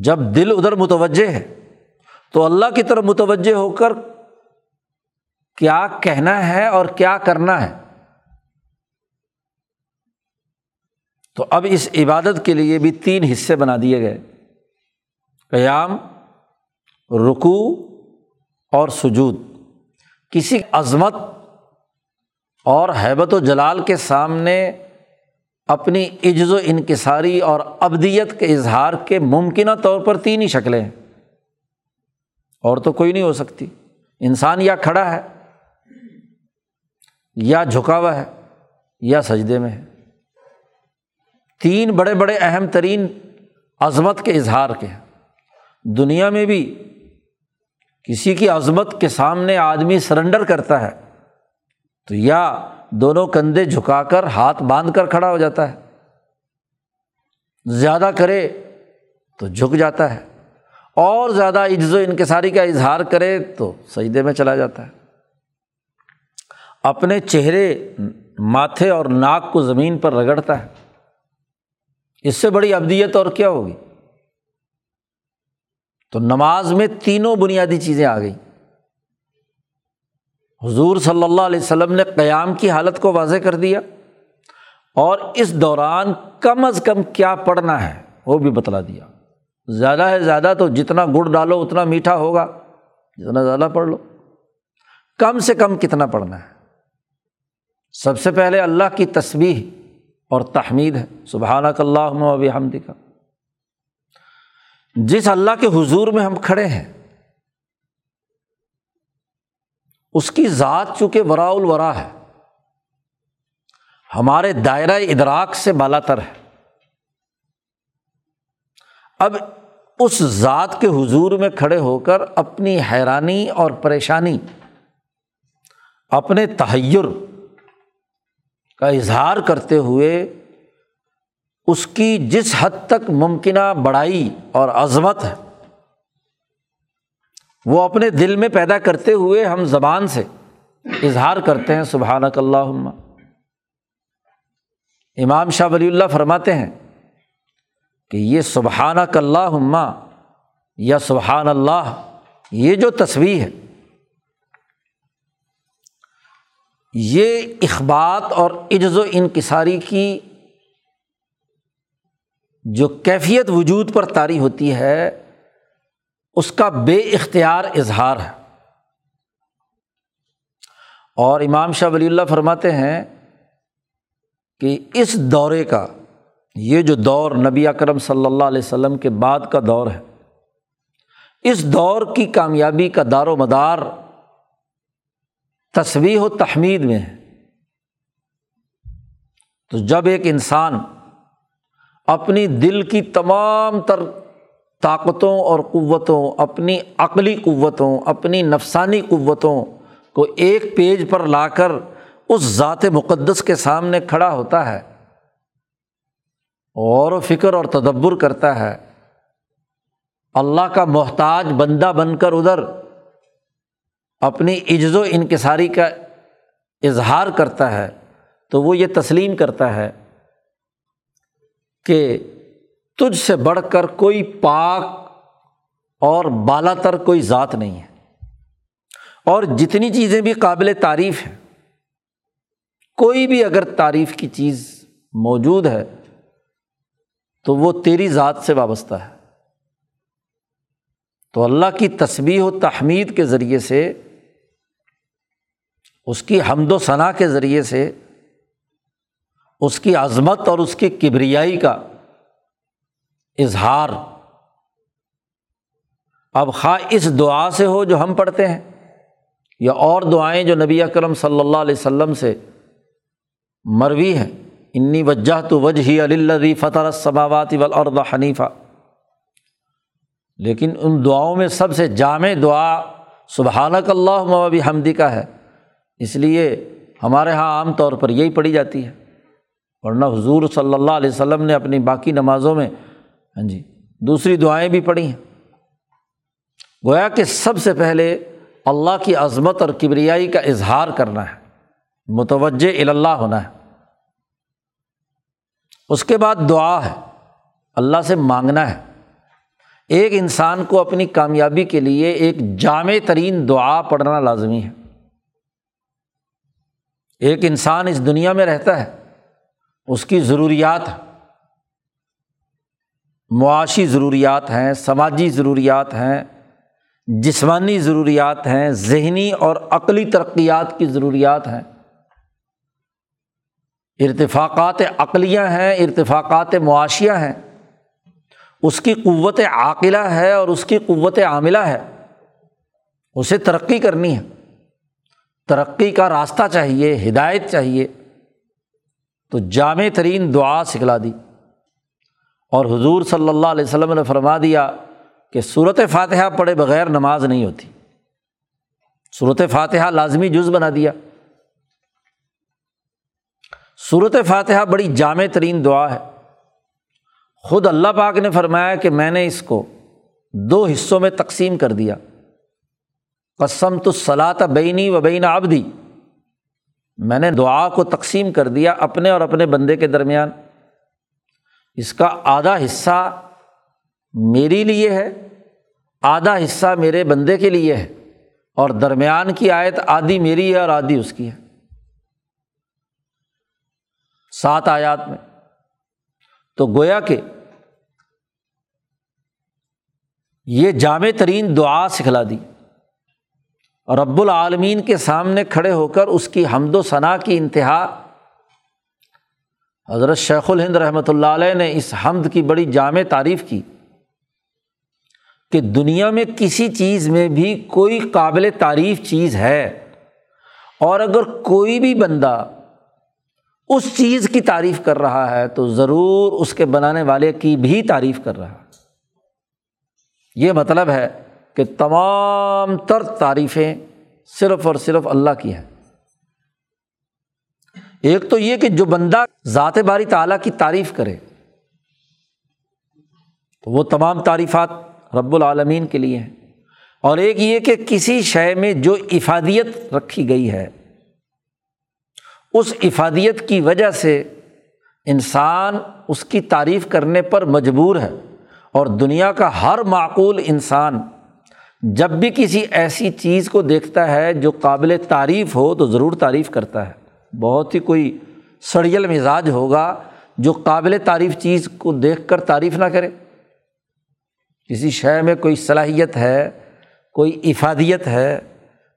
جب دل ادھر متوجہ ہے تو اللہ کی طرف متوجہ ہو کر کیا کہنا ہے اور کیا کرنا ہے، تو اب اس عبادت کے لیے بھی تین حصے بنا دیے گئے، قیام، رکوع اور سجود۔ کسی عظمت اور ہیبت و جلال کے سامنے اپنی عجز و انکساری اور عبدیت کے اظہار کے ممکنہ طور پر تین ہی شکلیں ہیں، اور تو کوئی نہیں ہو سکتی۔ انسان یا کھڑا ہے، یا جھکا ہوا ہے، یا سجدے میں ہے، تین بڑے بڑے اہم ترین عظمت کے اظہار کے ہیں۔ دنیا میں بھی کسی کی عظمت کے سامنے آدمی سرنڈر کرتا ہے تو یا دونوں کندھے جھکا کر ہاتھ باندھ کر کھڑا ہو جاتا ہے، زیادہ کرے تو جھک جاتا ہے، اور زیادہ عجز و انکساری کا اظہار کرے تو سجدے میں چلا جاتا ہے۔ اپنے چہرے، ماتھے اور ناک کو زمین پر رگڑتا ہے، اس سے بڑی عبدیت اور کیا ہوگی؟ تو نماز میں تینوں بنیادی چیزیں آ گئیں۔ حضور صلی اللہ علیہ وسلم نے قیام کی حالت کو واضح کر دیا، اور اس دوران کم از کم کیا پڑھنا ہے وہ بھی بتلا دیا۔ زیادہ ہے زیادہ تو جتنا گڑ ڈالو اتنا میٹھا ہوگا، جتنا زیادہ پڑھ لو، کم سے کم کتنا پڑھنا ہے۔ سب سے پہلے اللہ کی تسبیح اور تحمید ہے، سبحانک اللہم و بحمدک۔ جس اللہ کے حضور میں ہم کھڑے ہیں اس کی ذات چونکہ وراء الورا ہے، ہمارے دائرہ ادراک سے بالاتر ہے۔ اب اس ذات کے حضور میں کھڑے ہو کر اپنی حیرانی اور پریشانی، اپنے تحیر کا اظہار کرتے ہوئے اس کی جس حد تک ممکنہ بڑائی اور عظمت ہے وہ اپنے دل میں پیدا کرتے ہوئے ہم زبان سے اظہار کرتے ہیں سبحانک اللہم۔ امام شاہ ولی اللہ فرماتے ہیں کہ یہ سبحانک اللہم یا سبحان اللہ، یہ جو تسبیح ہے یہ اخبات اور عجز و انکساری کی جو کیفیت وجود پر طاری ہوتی ہے اس کا بے اختیار اظہار ہے۔ اور امام شاہ ولی اللہ فرماتے ہیں کہ اس دورے کا، یہ جو دور نبی اکرم صلی اللہ علیہ وسلم کے بعد کا دور ہے، اس دور کی کامیابی کا دار و مدار تسبیح و تحمید میں ہے۔ تو جب ایک انسان اپنی دل کی تمام تر طاقتوں اور قوتوں، اپنی عقلی قوتوں، اپنی نفسانی قوتوں کو ایک پیج پر لا کر اس ذات مقدس کے سامنے کھڑا ہوتا ہے، غور و فکر اور تدبر کرتا ہے، اللہ کا محتاج بندہ بن کر ادھر اپنی عجز و انکساری کا اظہار کرتا ہے، تو وہ یہ تسلیم کرتا ہے کہ تجھ سے بڑھ کر کوئی پاک اور بالا تر کوئی ذات نہیں ہے، اور جتنی چیزیں بھی قابل تعریف ہیں، کوئی بھی اگر تعریف کی چیز موجود ہے تو وہ تیری ذات سے وابستہ ہے۔ تو اللہ کی تسبیح و تحمید کے ذریعے سے، اس کی حمد و ثنا کے ذریعے سے، اس کی عظمت اور اس کی کبریائی کا اظہار، اب خواہ اس دعا سے ہو جو ہم پڑھتے ہیں، یا اور دعائیں جو نبی اکرم صلی اللہ علیہ وسلم سے مروی ہیں، انی وجہت وجہی للذی فطر السماوات والارض حنیفا، لیکن ان دعاؤں میں سب سے جامع دعا سبحانک اللہم و بحمدک ہے، اس لیے ہمارے ہاں عام طور پر یہی پڑھی جاتی ہے، ورنہ حضور صلی اللہ علیہ وسلم نے اپنی باقی نمازوں میں دوسری دعائیں بھی پڑھی ہیں۔ گویا کہ سب سے پہلے اللہ کی عظمت اور کبریائی کا اظہار کرنا ہے، متوجہ اللہ ہونا ہے، اس کے بعد دعا ہے، اللہ سے مانگنا ہے۔ ایک انسان کو اپنی کامیابی کے لیے ایک جامع ترین دعا پڑھنا لازمی ہے۔ ایک انسان اس دنیا میں رہتا ہے، اس کی ضروریات، معاشی ضروریات ہیں، سماجی ضروریات ہیں، جسمانی ضروریات ہیں، ذہنی اور عقلی ترقیات کی ضروریات ہیں، ارتفاقات عقلیہ ہیں، ارتفاقات معاشیہ ہیں، اس کی قوت عاقلہ ہے اور اس کی قوت عاملہ ہے، اسے ترقی کرنی ہے، ترقی کا راستہ چاہیے، ہدایت چاہیے، تو جامع ترین دعا سکھلا دی۔ اور حضور صلی اللہ علیہ وسلم نے فرما دیا کہ سورۃ فاتحہ پڑھے بغیر نماز نہیں ہوتی، سورۃ فاتحہ لازمی جز بنا دیا۔ سورۃ فاتحہ بڑی جامع ترین دعا ہے، خود اللہ پاک نے فرمایا کہ میں نے اس کو 2 حصوں میں تقسیم کر دیا، قسمت الصلاۃ بینی و بین عبدی، میں نے دعا کو تقسیم کر دیا اپنے اور اپنے بندے کے درمیان، اس کا آدھا حصہ میرے لیے ہے، آدھا حصہ میرے بندے کے لیے ہے، اور درمیان کی آیت آدھی میری ہے اور آدھی اس کی ہے 7 آیات میں۔ تو گویا کہ یہ جامع ترین دعا سکھلا دی، اور رب العالمین کے سامنے کھڑے ہو کر اس کی حمد و ثنا کی انتہا حضرت شیخ الہند رحمۃ اللہ علیہ نے اس حمد کی بڑی جامع تعریف کی کہ دنیا میں کسی چیز میں بھی کوئی قابل تعریف چیز ہے، اور اگر کوئی بھی بندہ اس چیز کی تعریف کر رہا ہے تو ضرور اس کے بنانے والے کی بھی تعریف کر رہا ہے۔ یہ مطلب ہے کہ تمام تر تعریفیں صرف اور صرف اللہ کی ہیں۔ ایک تو یہ کہ جو بندہ ذات باری تعالیٰ کی تعریف کرے تو وہ تمام تعریفات رب العالمین کے لیے ہیں، اور ایک یہ کہ کسی شے میں جو افادیت رکھی گئی ہے اس افادیت کی وجہ سے انسان اس کی تعریف کرنے پر مجبور ہے، اور دنیا کا ہر معقول انسان جب بھی کسی ایسی چیز کو دیکھتا ہے جو قابل تعریف ہو تو ضرور تعریف کرتا ہے۔ بہت ہی کوئی سڑیل مزاج ہوگا جو قابل تعریف چیز کو دیکھ کر تعریف نہ کرے۔ کسی شے میں کوئی صلاحیت ہے، کوئی افادیت ہے،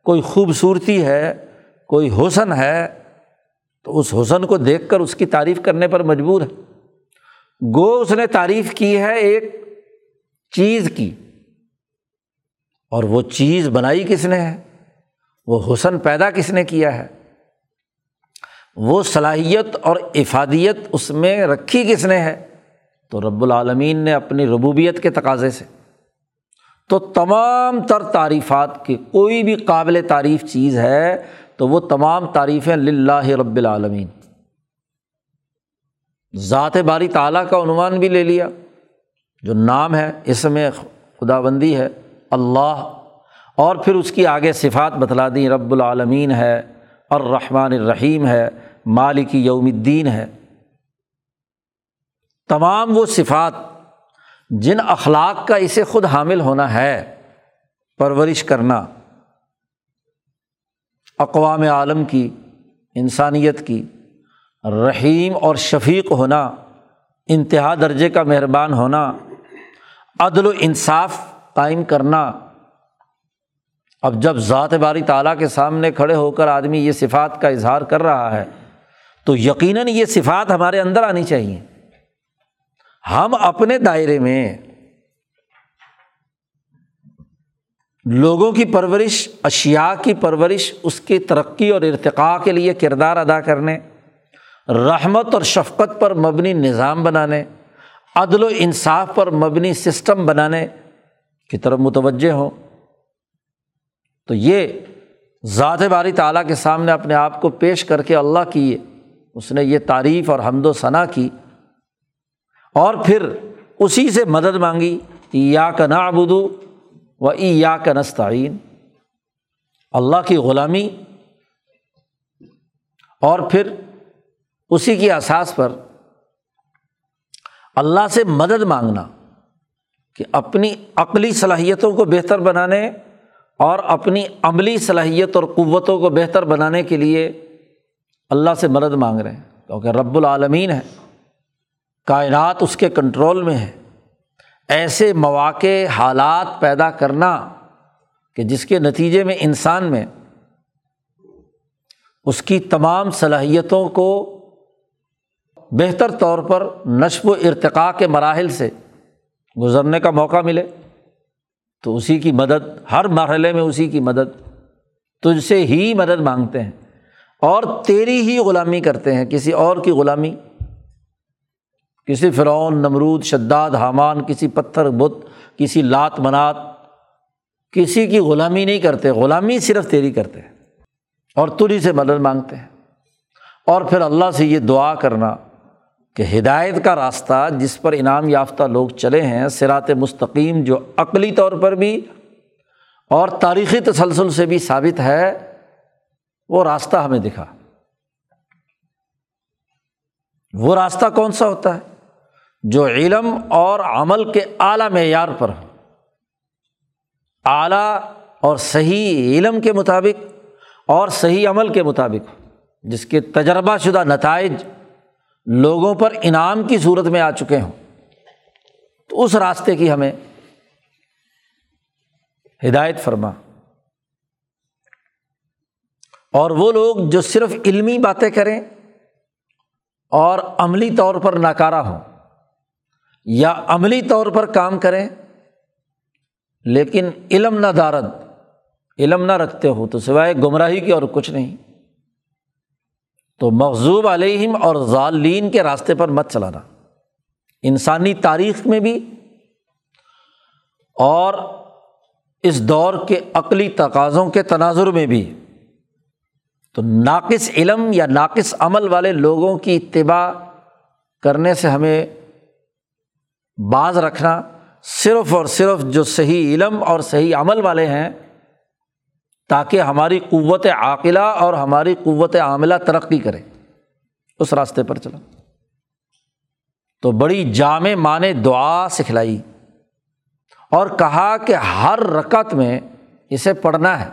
کوئی خوبصورتی ہے، کوئی حسن ہے، تو اس حسن کو دیکھ کر اس کی تعریف کرنے پر مجبور ہے۔ گو اس نے تعریف کی ہے ایک چیز کی، اور وہ چیز بنائی کس نے ہے، وہ حسن پیدا کس نے کیا ہے، وہ صلاحیت اور افادیت اس میں رکھی کس نے ہے، تو رب العالمین نے اپنی ربوبیت کے تقاضے سے۔ تو تمام تر تعریفات کی کوئی بھی قابل تعریف چیز ہے تو وہ تمام تعریفیں للہ رب العالمین، ذات باری تعالیٰ کا عنوان بھی لے لیا، جو نام ہے، اسم خداوندی ہے اللہ، اور پھر اس کی آگے صفات بتلا دیں، رب العالمین ہے، الرحمن الرحیم ہے، مالک یوم الدین ہے۔ تمام وہ صفات جن اخلاق کا اسے خود حامل ہونا ہے، پرورش کرنا اقوام عالم کی، انسانیت کی، رحیم اور شفیق ہونا، انتہا درجے کا مہربان ہونا، عدل و انصاف قائم کرنا۔ اب جب ذات باری تعالیٰ کے سامنے کھڑے ہو کر آدمی یہ صفات کا اظہار کر رہا ہے تو یقیناً یہ صفات ہمارے اندر آنی چاہیے۔ ہم اپنے دائرے میں لوگوں کی پرورش، اشیاء کی پرورش، اس کی ترقی اور ارتقاء کے لیے کردار ادا کرنے، رحمت اور شفقت پر مبنی نظام بنانے، عدل و انصاف پر مبنی سسٹم بنانے کی طرف متوجہ ہوں، تو یہ ذات باری تعالیٰ کے سامنے اپنے آپ کو پیش کر کے اللہ کی اس نے یہ تعریف اور حمد و ثنا کی، اور پھر اسی سے مدد مانگی، ایاک نعبد و ایاک نستعین۔ اللہ کی غلامی، اور پھر اسی کی اساس پر اللہ سے مدد مانگنا کہ اپنی عقلی صلاحیتوں کو بہتر بنانے اور اپنی عملی صلاحیت اور قوتوں کو بہتر بنانے کے لیے اللہ سے مدد مانگ رہے ہیں، کیونکہ رب العالمین ہے، کائنات اس کے کنٹرول میں ہے۔ ایسے مواقع، حالات پیدا کرنا کہ جس کے نتیجے میں انسان میں اس کی تمام صلاحیتوں کو بہتر طور پر نشو و ارتقاء کے مراحل سے گزرنے کا موقع ملے، تو اسی کی مدد، ہر مرحلے میں اسی کی مدد، تجھ سے ہی مدد مانگتے ہیں اور تیری ہی غلامی کرتے ہیں، کسی اور کی غلامی، کسی فرعون، نمرود، شداد، حامان، کسی پتھر بت، کسی لات منات، کسی کی غلامی نہیں کرتے، غلامی صرف تیری کرتے ہیں اور تجھ سے مدد مانگتے ہیں۔ اور پھر اللہ سے یہ دعا کرنا کہ ہدایت کا راستہ جس پر انعام یافتہ لوگ چلے ہیں، صراط مستقیم جو عقلی طور پر بھی اور تاریخی تسلسل سے بھی ثابت ہے، وہ راستہ ہمیں دکھا۔ وہ راستہ کون سا ہوتا ہے؟ جو علم اور عمل کے اعلیٰ معیار پر ہو، اعلیٰ اور صحیح علم کے مطابق اور صحیح عمل کے مطابق، جس کے تجربہ شدہ نتائج لوگوں پر انعام کی صورت میں آ چکے ہوں، تو اس راستے کی ہمیں ہدایت فرما۔ اور وہ لوگ جو صرف علمی باتیں کریں اور عملی طور پر ناکارہ ہوں، یا عملی طور پر کام کریں لیکن علم نہ دارد، علم نہ رکھتے ہو، تو سوائے گمراہی کی اور کچھ نہیں۔ تو مغضوب علیہم اور ضالین کے راستے پر مت چلانا۔ انسانی تاریخ میں بھی اور اس دور کے عقلی تقاضوں کے تناظر میں بھی تو ناقص علم یا ناقص عمل والے لوگوں کی اتباع کرنے سے ہمیں باز رکھنا، صرف اور صرف جو صحیح علم اور صحیح عمل والے ہیں، تاکہ ہماری قوت عاقلہ اور ہماری قوت عاملہ ترقی کرے، اس راستے پر چلا۔ تو بڑی جامع معنی دعا سکھلائی اور کہا کہ ہر رکعت میں اسے پڑھنا ہے،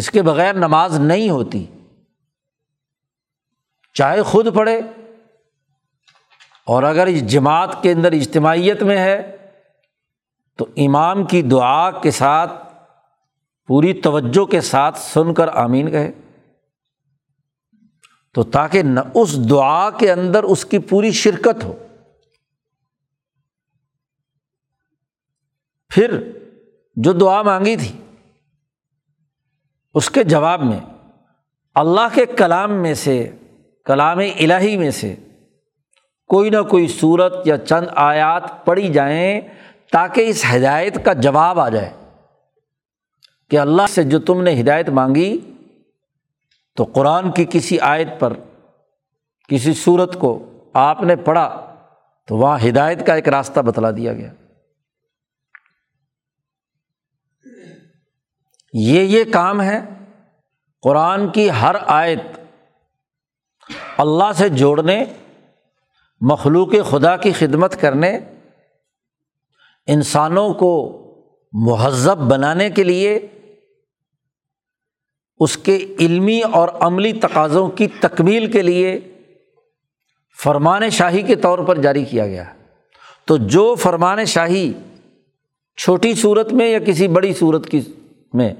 اس کے بغیر نماز نہیں ہوتی، چاہے خود پڑھے اور اگر جماعت کے اندر اجتماعیت میں ہے تو امام کی دعا کے ساتھ پوری توجہ کے ساتھ سن کر آمین کہے، تو تاکہ اس دعا کے اندر اس کی پوری شرکت ہو۔ پھر جو دعا مانگی تھی اس کے جواب میں اللہ کے کلام میں سے، کلام الہی میں سے کوئی نہ کوئی صورت یا چند آیات پڑھی جائیں تاکہ اس ہدایت کا جواب آ جائے کہ اللہ سے جو تم نے ہدایت مانگی تو قرآن کی کسی آیت پر، کسی صورت کو آپ نے پڑھا تو وہاں ہدایت کا ایک راستہ بتلا دیا گیا۔ یہ کام ہے قرآن کی ہر آیت اللہ سے جوڑنے، مخلوق خدا کی خدمت کرنے، انسانوں کو مہذب بنانے کے لیے اس کے علمی اور عملی تقاضوں کی تکمیل کے لیے فرمان شاہی کے طور پر جاری کیا گیا۔ تو جو فرمان شاہی چھوٹی صورت میں یا کسی بڑی صورت کی میں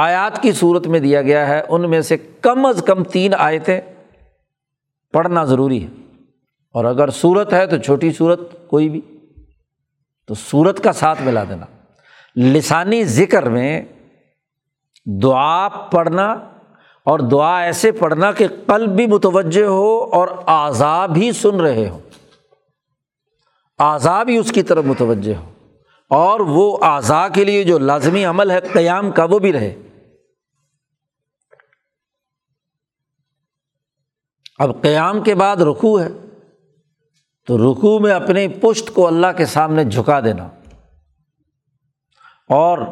آیات کی صورت میں دیا گیا ہے، ان میں سے کم 3 آیتیں پڑھنا ضروری ہے، اور اگر صورت ہے تو چھوٹی صورت کوئی بھی، تو صورت کا ساتھ ملا دینا۔ لسانی ذکر میں دعا پڑھنا، اور دعا ایسے پڑھنا کہ قلب بھی متوجہ ہو اور اعضاء بھی سن رہے ہوں، اعضاء بھی اس کی طرف متوجہ ہو، اور وہ اعضاء کے لیے جو لازمی عمل ہے قیام کا وہ بھی رہے۔ اب قیام کے بعد رکوع ہے، تو رکوع میں اپنے پشت کو اللہ کے سامنے جھکا دینا، اور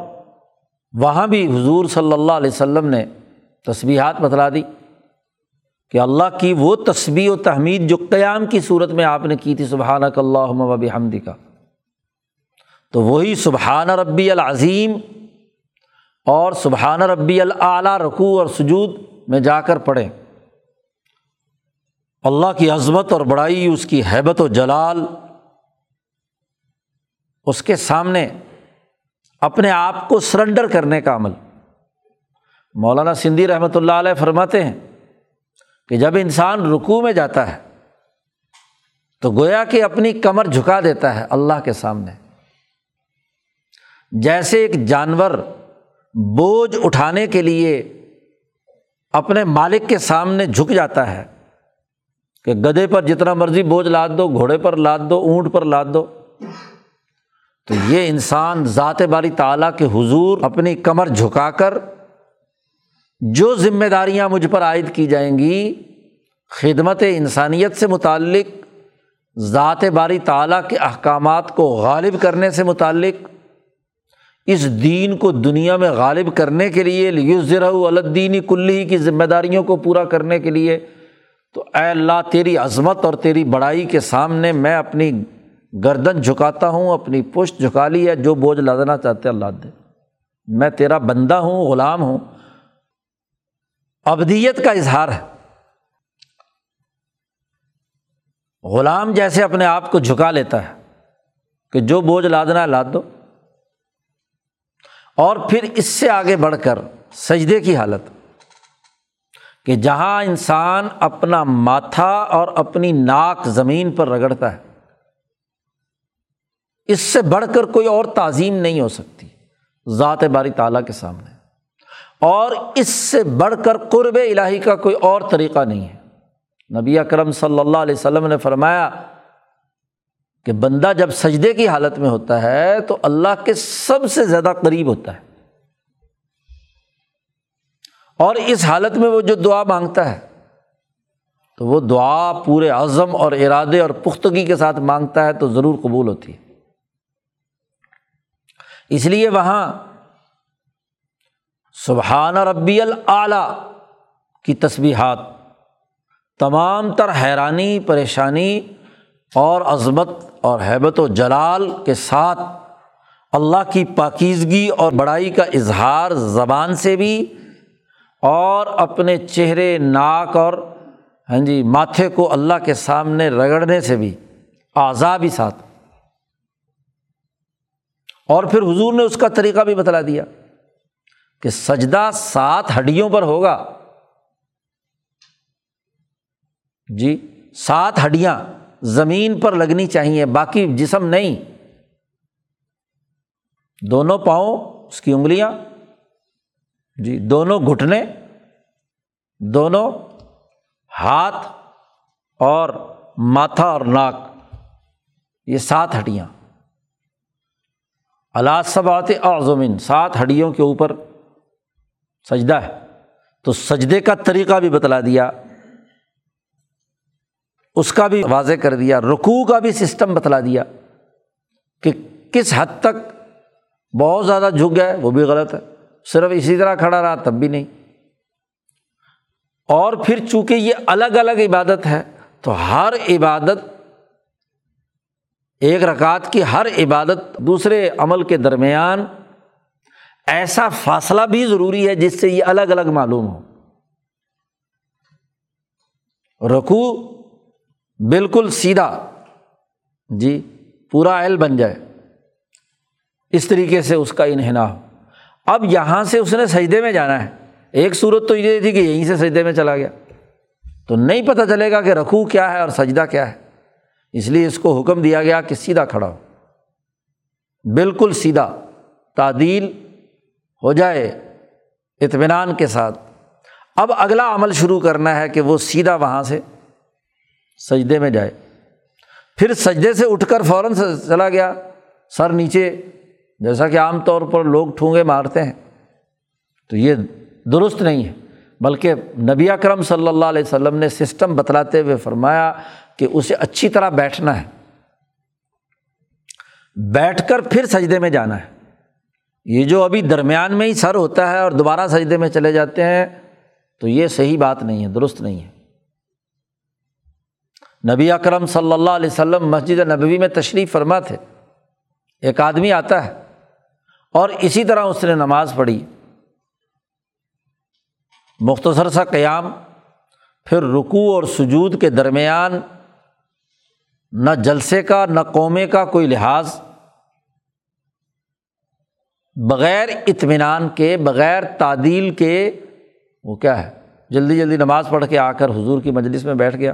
وہاں بھی حضور صلی اللہ علیہ وسلم نے تسبیحات بتلا دی کہ اللہ کی وہ تسبیح و تحمید جو قیام کی صورت میں آپ نے کی تھی، سبحانک اللہم و بحمدک، تو وہی سبحان ربی العظیم اور سبحان ربی الاعلیٰ رکوع اور سجود میں جا کر پڑھیں۔ اللہ کی عظمت اور بڑائی، اس کی ہیبت و جلال، اس کے سامنے اپنے آپ کو سرنڈر کرنے کا عمل۔ مولانا سندھی رحمۃ اللہ علیہ فرماتے ہیں کہ جب انسان رکوع میں جاتا ہے تو گویا کہ اپنی کمر جھکا دیتا ہے اللہ کے سامنے، جیسے ایک جانور بوجھ اٹھانے کے لیے اپنے مالک کے سامنے جھک جاتا ہے کہ گدھے پر جتنا مرضی بوجھ لاد دو، گھوڑے پر لاد دو، اونٹ پر لاد دو، تو یہ انسان ذات باری تعالیٰ کے حضور اپنی کمر جھکا کر جو ذمہ داریاں مجھ پر عائد کی جائیں گی خدمت انسانیت سے متعلق، ذات باری تعالیٰ کے احکامات کو غالب کرنے سے متعلق، اس دین کو دنیا میں غالب کرنے کے لیے، لیظہرہ علی الدین کلہ کی ذمہ داریوں کو پورا کرنے کے لیے، تو اے اللہ تیری عظمت اور تیری بڑائی کے سامنے میں اپنی گردن جھکاتا ہوں، اپنی پشت جھکا لی ہے، جو بوجھ لادنا چاہتے اللہ دے، میں تیرا بندہ ہوں، غلام ہوں۔ عبدیت کا اظہار ہے، غلام جیسے اپنے آپ کو جھکا لیتا ہے کہ جو بوجھ لادنا ہے لاد دو، اور پھر اس سے آگے بڑھ کر سجدے کی حالت، کہ جہاں انسان اپنا ماتھا اور اپنی ناک زمین پر رگڑتا ہے، اس سے بڑھ کر کوئی اور تعظیم نہیں ہو سکتی ذات باری تعالیٰ کے سامنے، اور اس سے بڑھ کر قرب الہی کا کوئی اور طریقہ نہیں ہے۔ نبی اکرم صلی اللہ علیہ وسلم نے فرمایا کہ بندہ جب سجدے کی حالت میں ہوتا ہے تو اللہ کے سب سے زیادہ قریب ہوتا ہے، اور اس حالت میں وہ جو دعا مانگتا ہے تو وہ دعا پورے عزم اور ارادے اور پختگی کے ساتھ مانگتا ہے تو ضرور قبول ہوتی ہے۔ اس لیے وہاں سبحان ربی الاعلیٰ کی تسبیحات تمام تر حیرانی، پریشانی اور عظمت اور ہیبت و جلال کے ساتھ اللہ کی پاکیزگی اور بڑائی کا اظہار زبان سے بھی، اور اپنے چہرے، ناک اور ماتھے کو اللہ کے سامنے رگڑنے سے بھی، اعضاء بھی ساتھ۔ اور پھر حضور نے اس کا طریقہ بھی بتلا دیا کہ سجدہ 7 ہڈیوں پر ہوگا، جی 7 ہڈیاں زمین پر لگنی چاہیے، باقی جسم نہیں، دونوں پاؤں، اس کی انگلیاں، جی دونوں گھٹنے، دونوں ہاتھ اور ماتھا اور ناک، یہ 7 ہڈیاں۔ علی سبعۃ اعظم، 7 ہڈیوں کے اوپر سجدہ ہے، تو سجدے کا طریقہ بھی بتلا دیا، اس کا بھی واضح کر دیا، رکوع کا بھی سسٹم بتلا دیا کہ کس حد تک، بہت زیادہ جھک گئے وہ بھی غلط ہے، صرف اسی طرح کھڑا رہا تب بھی نہیں۔ اور پھر چونکہ یہ الگ الگ عبادت ہے تو ہر عبادت، ایک رکعت کی ہر عبادت دوسرے عمل کے درمیان ایسا فاصلہ بھی ضروری ہے جس سے یہ الگ الگ معلوم ہو۔ رکوع بالکل سیدھا، جی پورا ایل بن جائے، اس طریقے سے اس کا انحناء ہو۔ اب یہاں سے اس نے سجدے میں جانا ہے، ایک صورت تو یہ تھی کہ یہیں سے سجدے میں چلا گیا تو نہیں پتہ چلے گا کہ رکوع کیا ہے اور سجدہ کیا ہے، اس لیے اس کو حکم دیا گیا کہ سیدھا کھڑا ہو، بالکل سیدھا، تعدیل ہو جائے اطمینان کے ساتھ۔ اب اگلا عمل شروع کرنا ہے کہ وہ سیدھا وہاں سے سجدے میں جائے۔ پھر سجدے سے اٹھ کر فوراً چلا گیا سر نیچے، جیسا کہ عام طور پر لوگ ٹھونگے مارتے ہیں، تو یہ درست نہیں ہے، بلکہ نبی اکرم صلی اللہ علیہ وسلم نے سسٹم بتلاتے ہوئے فرمایا کہ اسے اچھی طرح بیٹھنا ہے، بیٹھ کر پھر سجدے میں جانا ہے۔ یہ جو ابھی درمیان میں ہی سر ہوتا ہے اور دوبارہ سجدے میں چلے جاتے ہیں تو یہ صحیح بات نہیں ہے، درست نہیں ہے۔ نبی اکرم صلی اللہ علیہ وسلم مسجد نبوی میں تشریف فرما تھے، ایک آدمی آتا ہے اور اسی طرح اس نے نماز پڑھی، مختصر سا قیام، پھر رکوع اور سجود کے درمیان نہ جلسے کا نہ قومے کا کوئی لحاظ، بغیر اطمینان کے، بغیر تعدیل کے، وہ کیا ہے، جلدی جلدی نماز پڑھ کے آ کر حضور کی مجلس میں بیٹھ گیا۔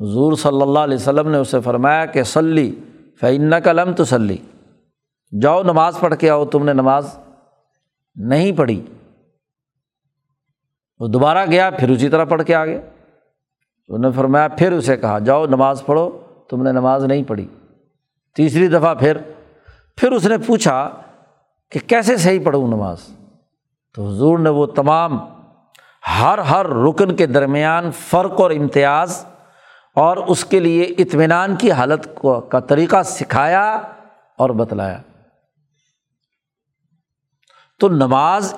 حضور صلی اللہ علیہ وسلم نے اسے فرمایا کہ صلی فَإِنَّكَ لَمْ تُصَلِّ، جاؤ نماز پڑھ کے آؤ، تم نے نماز نہیں پڑھی۔ وہ دوبارہ گیا، پھر اسی طرح پڑھ کے آ گیا۔ انہوں نے فرمایا، پھر اسے کہا جاؤ نماز پڑھو، تم نے نماز نہیں پڑھی۔ تیسری دفعہ پھر اس نے پوچھا کہ کیسے صحیح پڑھوں نماز؟ تو حضور نے وہ تمام ہر رکن کے درمیان فرق اور امتیاز اور اس کے لیے اطمینان کی حالت کا طریقہ سکھایا اور بتلایا۔ تو نماز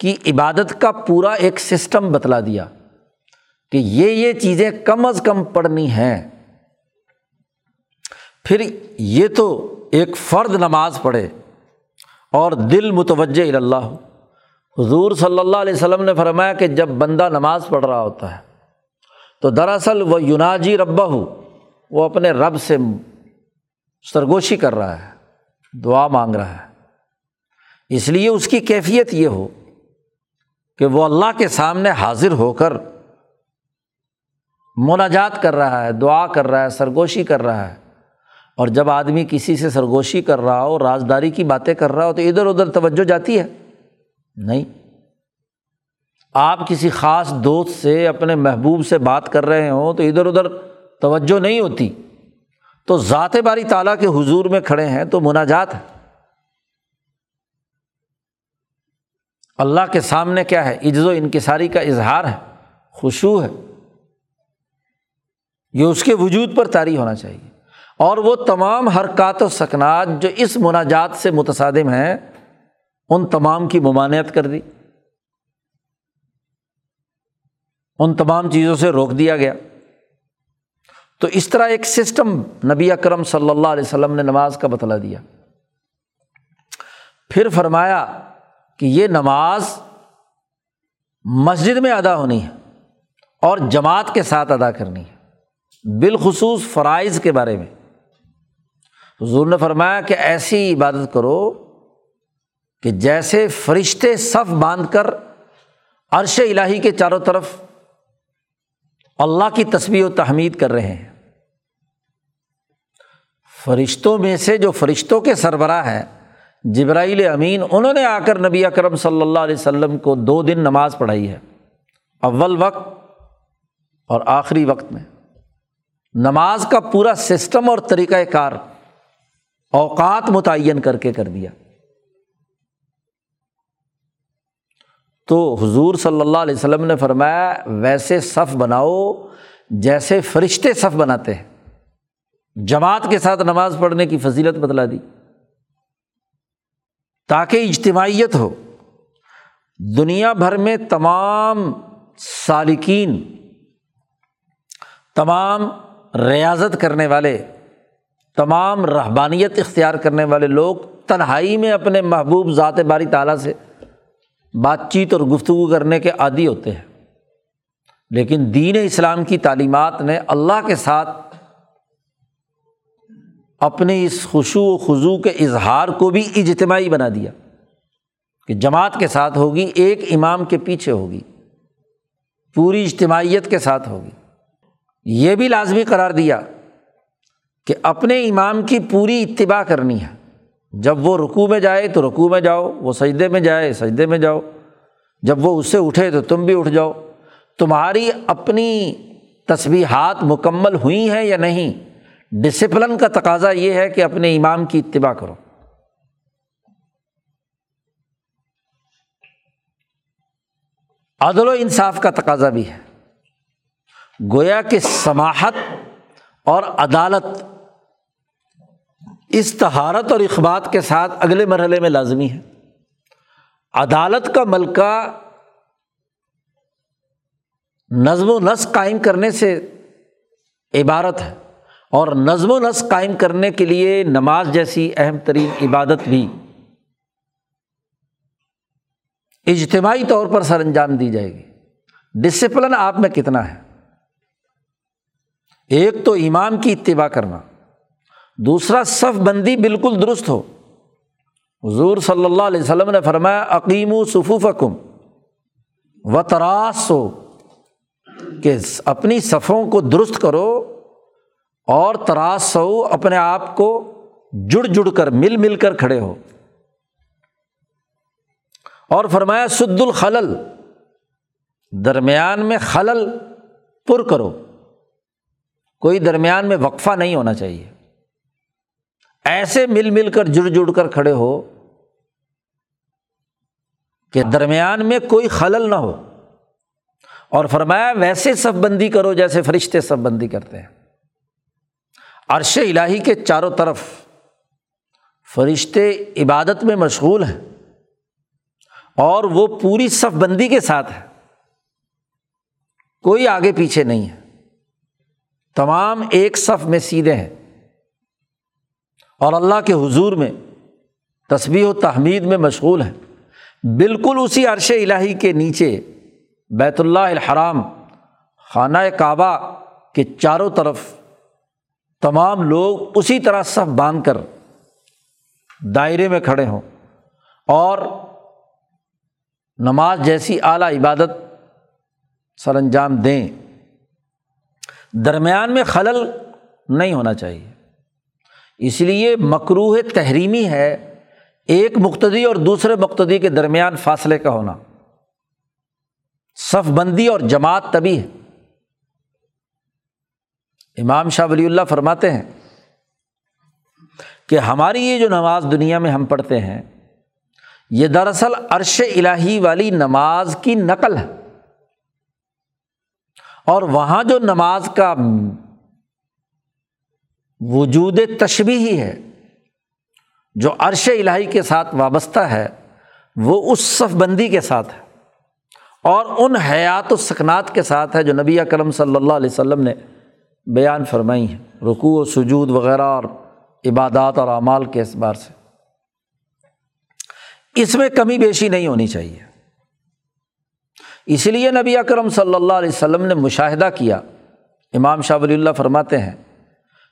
کی عبادت کا پورا ایک سسٹم بتلا دیا کہ یہ چیزیں کم از کم پڑھنی ہیں۔ پھر یہ تو ایک فرد نماز پڑھے اور دل متوجہ الی اللہ۔ حضور صلی اللہ علیہ وسلم نے فرمایا کہ جب بندہ نماز پڑھ رہا ہوتا ہے تو دراصل وہ یناجی ربہ، وہ اپنے رب سے سرگوشی کر رہا ہے، دعا مانگ رہا ہے، اس لیے اس کی کیفیت یہ ہو کہ وہ اللہ کے سامنے حاضر ہو کر مناجات کر رہا ہے، دعا کر رہا ہے، سرگوشی کر رہا ہے۔ اور جب آدمی کسی سے سرگوشی کر رہا ہو، رازداری کی باتیں کر رہا ہو، تو ادھر ادھر توجہ جاتی ہے نہیں۔ آپ کسی خاص دوست سے، اپنے محبوب سے بات کر رہے ہوں تو ادھر ادھر توجہ نہیں ہوتی، تو ذات باری تعالیٰ کے حضور میں کھڑے ہیں تو مناجات ہے۔ اللہ کے سامنے کیا ہے؟ عجز و انکساری کا اظہار ہے، خشوع ہے، یہ اس کے وجود پر طاری ہونا چاہیے۔ اور وہ تمام حرکات و سکنات جو اس مناجات سے متصادم ہیں، ان تمام کی ممانعت کر دی، ان تمام چیزوں سے روک دیا گیا۔ تو اس طرح ایک سسٹم نبی اکرم صلی اللہ علیہ وسلم نے نماز کا بتلا دیا۔ پھر فرمایا کہ یہ نماز مسجد میں ادا ہونی ہے اور جماعت کے ساتھ ادا کرنی ہے، بالخصوص فرائض کے بارے میں حضور نے فرمایا کہ ایسی عبادت کرو کہ جیسے فرشتے صف باندھ کر عرش الہی کے چاروں طرف اللہ کی تسبیح و تحمید کر رہے ہیں۔ فرشتوں میں سے جو فرشتوں کے سربراہ ہیں جبرائیل امین، انہوں نے آ کر نبی اکرم صلی اللہ علیہ وسلم کو 2 دن نماز پڑھائی ہے، اول وقت اور آخری وقت میں۔ نماز کا پورا سسٹم اور طریقہ کار اوقات متعین کر کے کر دیا۔ تو حضور صلی اللہ علیہ وسلم نے فرمایا ویسے صف بناؤ جیسے فرشتے صف بناتے ہیں۔ جماعت کے ساتھ نماز پڑھنے کی فضیلت بتلا دی تاکہ اجتماعیت ہو۔ دنیا بھر میں تمام سالکین، تمام ریاضت کرنے والے، تمام رہبانیت اختیار کرنے والے لوگ تنہائی میں اپنے محبوب ذات باری تعالیٰ سے بات چیت اور گفتگو کرنے کے عادی ہوتے ہیں، لیکن دین اسلام کی تعلیمات نے اللہ کے ساتھ اپنے اس خشوع و خضوع کے اظہار کو بھی اجتماعی بنا دیا کہ جماعت کے ساتھ ہوگی، ایک امام کے پیچھے ہوگی، پوری اجتماعیت کے ساتھ ہوگی۔ یہ بھی لازمی قرار دیا کہ اپنے امام کی پوری اتباع کرنی ہے، جب وہ رکوع میں جائے تو رکوع میں جاؤ، وہ سجدے میں جائے سجدے میں جاؤ، جب وہ اس سے اٹھے تو تم بھی اٹھ جاؤ۔ تمہاری اپنی تسبیحات مکمل ہوئی ہیں یا نہیں، ڈسپلن کا تقاضا یہ ہے کہ اپنے امام کی اتباع کرو۔ عدل و انصاف کا تقاضا بھی ہے، گویا کہ سماحت اور عدالت اس طہارت اور اخبات کے ساتھ اگلے مرحلے میں لازمی ہے۔ عدالت کا ملکہ نظم و نسق قائم کرنے سے عبارت ہے، اور نظم و نسق قائم کرنے کے لیے نماز جیسی اہم ترین عبادت بھی اجتماعی طور پر سر انجام دی جائے گی۔ ڈسپلن آپ میں کتنا ہے؟ ایک تو امام کی اتباع کرنا، دوسرا صف بندی بالکل درست ہو۔ حضور صلی اللہ علیہ وسلم نے فرمایا اقیموا صفوفکم وتراصوا، کہ اپنی صفوں کو درست کرو، اور تراصوا اپنے آپ کو جڑ جڑ کر، مل مل کر کھڑے ہو۔ اور فرمایا سد الخلل، درمیان میں خلل پر کرو، کوئی درمیان میں وقفہ نہیں ہونا چاہیے۔ ایسے مل مل کر جڑ جڑ کر کھڑے ہو کہ درمیان میں کوئی خلل نہ ہو۔ اور فرمایا ویسے صف بندی کرو جیسے فرشتے صف بندی کرتے ہیں۔ عرش الہی کے چاروں طرف فرشتے عبادت میں مشغول ہیں اور وہ پوری صف بندی کے ساتھ ہے، کوئی آگے پیچھے نہیں ہے، تمام ایک صف میں سیدھے ہیں اور اللہ کے حضور میں تسبیح و تحمید میں مشغول ہیں۔ بالکل اسی عرش الہی کے نیچے بیت اللہ الحرام، خانہ کعبہ کے چاروں طرف تمام لوگ اسی طرح صف باندھ کر دائرے میں کھڑے ہوں اور نماز جیسی اعلیٰ عبادت سر انجام دیں، درمیان میں خلل نہیں ہونا چاہیے۔ اس لیے مکروہ تحریمی ہے ایک مقتدی اور دوسرے مقتدی کے درمیان فاصلے کا ہونا۔ صف بندی اور جماعت تبھی ہے۔ امام شاہ ولی اللہ فرماتے ہیں کہ ہماری یہ جو نماز دنیا میں ہم پڑھتے ہیں یہ دراصل عرش الہی والی نماز کی نقل ہے، اور وہاں جو نماز کا وجود تشبیہی ہے جو عرش الہی کے ساتھ وابستہ ہے وہ اس صف بندی کے ساتھ ہے اور ان حیات و سکنات کے ساتھ ہے جو نبی اکرم صلی اللہ علیہ وسلم نے بیان فرمائی ہے، رکوع و سجود وغیرہ اور عبادات اور اعمال کے اعتبار سے۔ اس میں کمی بیشی نہیں ہونی چاہیے۔ اس لیے نبی اکرم صلی اللہ علیہ وسلم نے مشاہدہ کیا، امام شاہ ولی اللہ فرماتے ہیں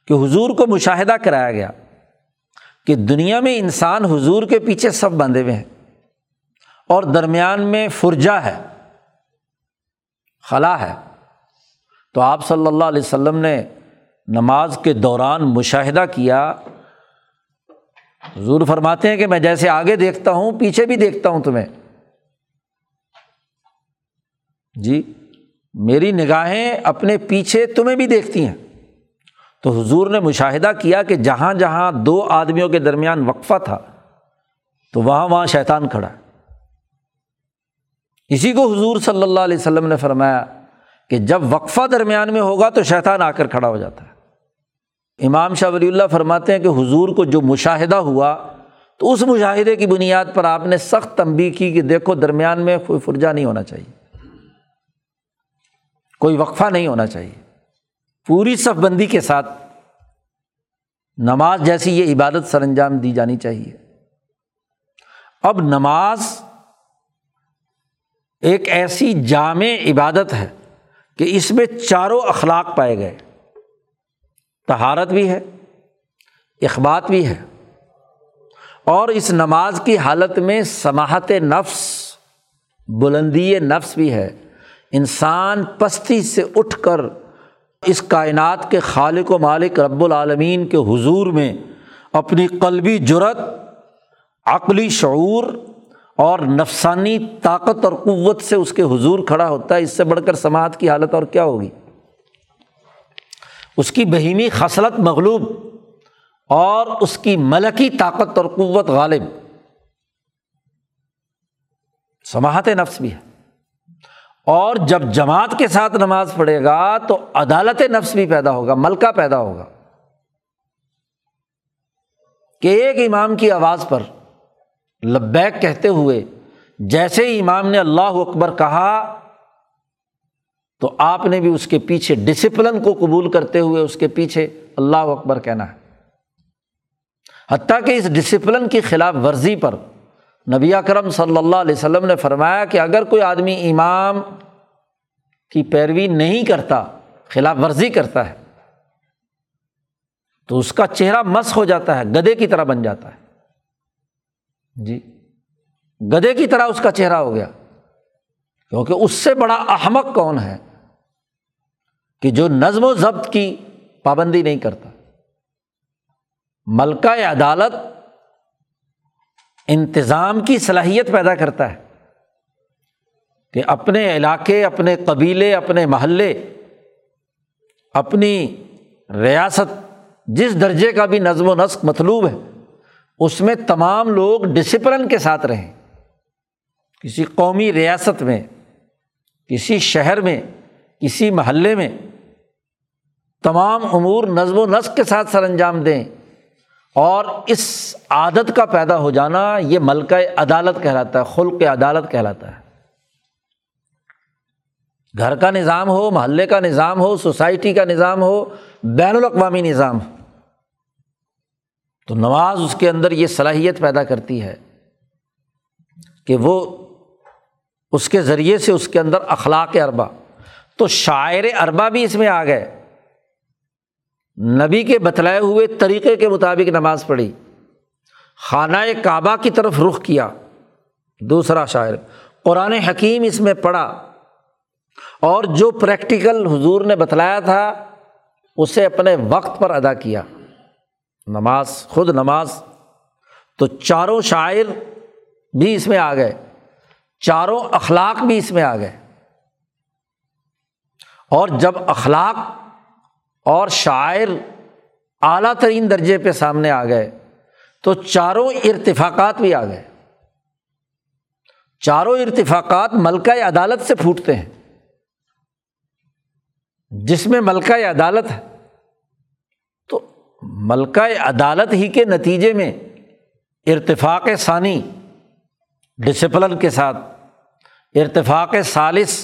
کہ حضور کو مشاہدہ کرایا گیا کہ دنیا میں انسان حضور کے پیچھے صف باندھے ہوئے ہیں اور درمیان میں فرجہ ہے، خلا ہے، تو آپ صلی اللہ علیہ وسلم نے نماز کے دوران مشاہدہ کیا۔ حضور فرماتے ہیں کہ میں جیسے آگے دیکھتا ہوں پیچھے بھی دیکھتا ہوں تمہیں، جی میری نگاہیں اپنے پیچھے تمہیں بھی دیکھتی ہیں۔ تو حضور نے مشاہدہ کیا کہ جہاں جہاں دو آدمیوں کے درمیان وقفہ تھا تو وہاں وہاں شیطان کھڑا ہے۔ اسی کو حضور صلی اللہ علیہ وسلم نے فرمایا کہ جب وقفہ درمیان میں ہوگا تو شیطان آ کر کھڑا ہو جاتا ہے۔ امام شاہ ولی اللہ فرماتے ہیں کہ حضور کو جو مشاہدہ ہوا تو اس مشاہدے کی بنیاد پر آپ نے سخت تنبیہ کی کہ دیکھو درمیان میں کوئی فرجہ نہیں ہونا چاہیے، کوئی وقفہ نہیں ہونا چاہیے، پوری صف بندی کے ساتھ نماز جیسی یہ عبادت سر انجام دی جانی چاہیے۔ اب نماز ایک ایسی جامع عبادت ہے کہ اس میں چاروں اخلاق پائے گئے، طہارت بھی ہے، اخبات بھی ہے، اور اس نماز کی حالت میں سماحت نفس، بلندی نفس بھی ہے۔ انسان پستی سے اٹھ کر اس کائنات کے خالق و مالک رب العالمین کے حضور میں اپنی قلبی جرأت، عقلی شعور اور نفسانی طاقت اور قوت سے اس کے حضور کھڑا ہوتا ہے، اس سے بڑھ کر سماعت کی حالت اور کیا ہوگی؟ اس کی بہیمی خصلت مغلوب اور اس کی ملکی طاقت اور قوت غالب، سماحت نفس بھی ہے۔ اور جب جماعت کے ساتھ نماز پڑھے گا تو عدالت نفس بھی پیدا ہوگا، ملکہ پیدا ہوگا کہ ایک امام کی آواز پر لبیک کہتے ہوئے جیسے ہی امام نے اللہ اکبر کہا تو آپ نے بھی اس کے پیچھے ڈسپلن کو قبول کرتے ہوئے اس کے پیچھے اللہ اکبر کہنا ہے۔ حتیٰ کہ اس ڈسپلن کی خلاف ورزی پر نبی اکرم صلی اللہ علیہ وسلم نے فرمایا کہ اگر کوئی آدمی امام کی پیروی نہیں کرتا، خلاف ورزی کرتا ہے تو اس کا چہرہ مسخ ہو جاتا ہے، گدھے کی طرح بن جاتا ہے، جی گدھے کی طرح اس کا چہرہ ہو گیا، کیونکہ اس سے بڑا احمق کون ہے کہ جو نظم و ضبط کی پابندی نہیں کرتا۔ ملکہ عدالت انتظام کی صلاحیت پیدا کرتا ہے کہ اپنے علاقے، اپنے قبیلے، اپنے محلے، اپنی ریاست، جس درجے کا بھی نظم و نسق مطلوب ہے اس میں تمام لوگ ڈسپلن کے ساتھ رہیں۔ کسی قومی ریاست میں کسی شہر میں، کسی محلے میں تمام امور نظم و نسق کے ساتھ سر انجام دیں، اور اس عادت کا پیدا ہو جانا یہ ملکہ عدالت کہلاتا ہے، خلق عدالت کہلاتا ہے۔ گھر کا نظام ہو، محلے کا نظام ہو، سوسائٹی کا نظام ہو، بین الاقوامی نظام ہو، تو نماز اس کے اندر یہ صلاحیت پیدا کرتی ہے کہ وہ اس کے ذریعے سے اس کے اندر اخلاق اربعہ، تو شعائر اربعہ بھی اس میں آ گئے۔ نبی کے بتلائے ہوئے طریقے کے مطابق نماز پڑھی، خانہ کعبہ کی طرف رخ کیا، دوسرا شعائر قرآن حکیم اس میں پڑھا، اور جو پریکٹیکل حضور نے بتلایا تھا اسے اپنے وقت پر ادا کیا، نماز خود نماز، تو چاروں شعائر بھی اس میں آ گئے، چاروں اخلاق بھی اس میں آ گئے۔ اور جب اخلاق اور شاعر اعلیٰ ترین درجے پہ سامنے آ گئے تو چاروں ارتفاقات بھی آ گئے۔ چاروں ارتفاقات ملکہ عدالت سے پھوٹتے ہیں، جس میں ملکہ عدالت ہے، تو ملکہ عدالت ہی کے نتیجے میں ارتفاق ثانی ڈسپلن کے ساتھ، ارتفاق ثالث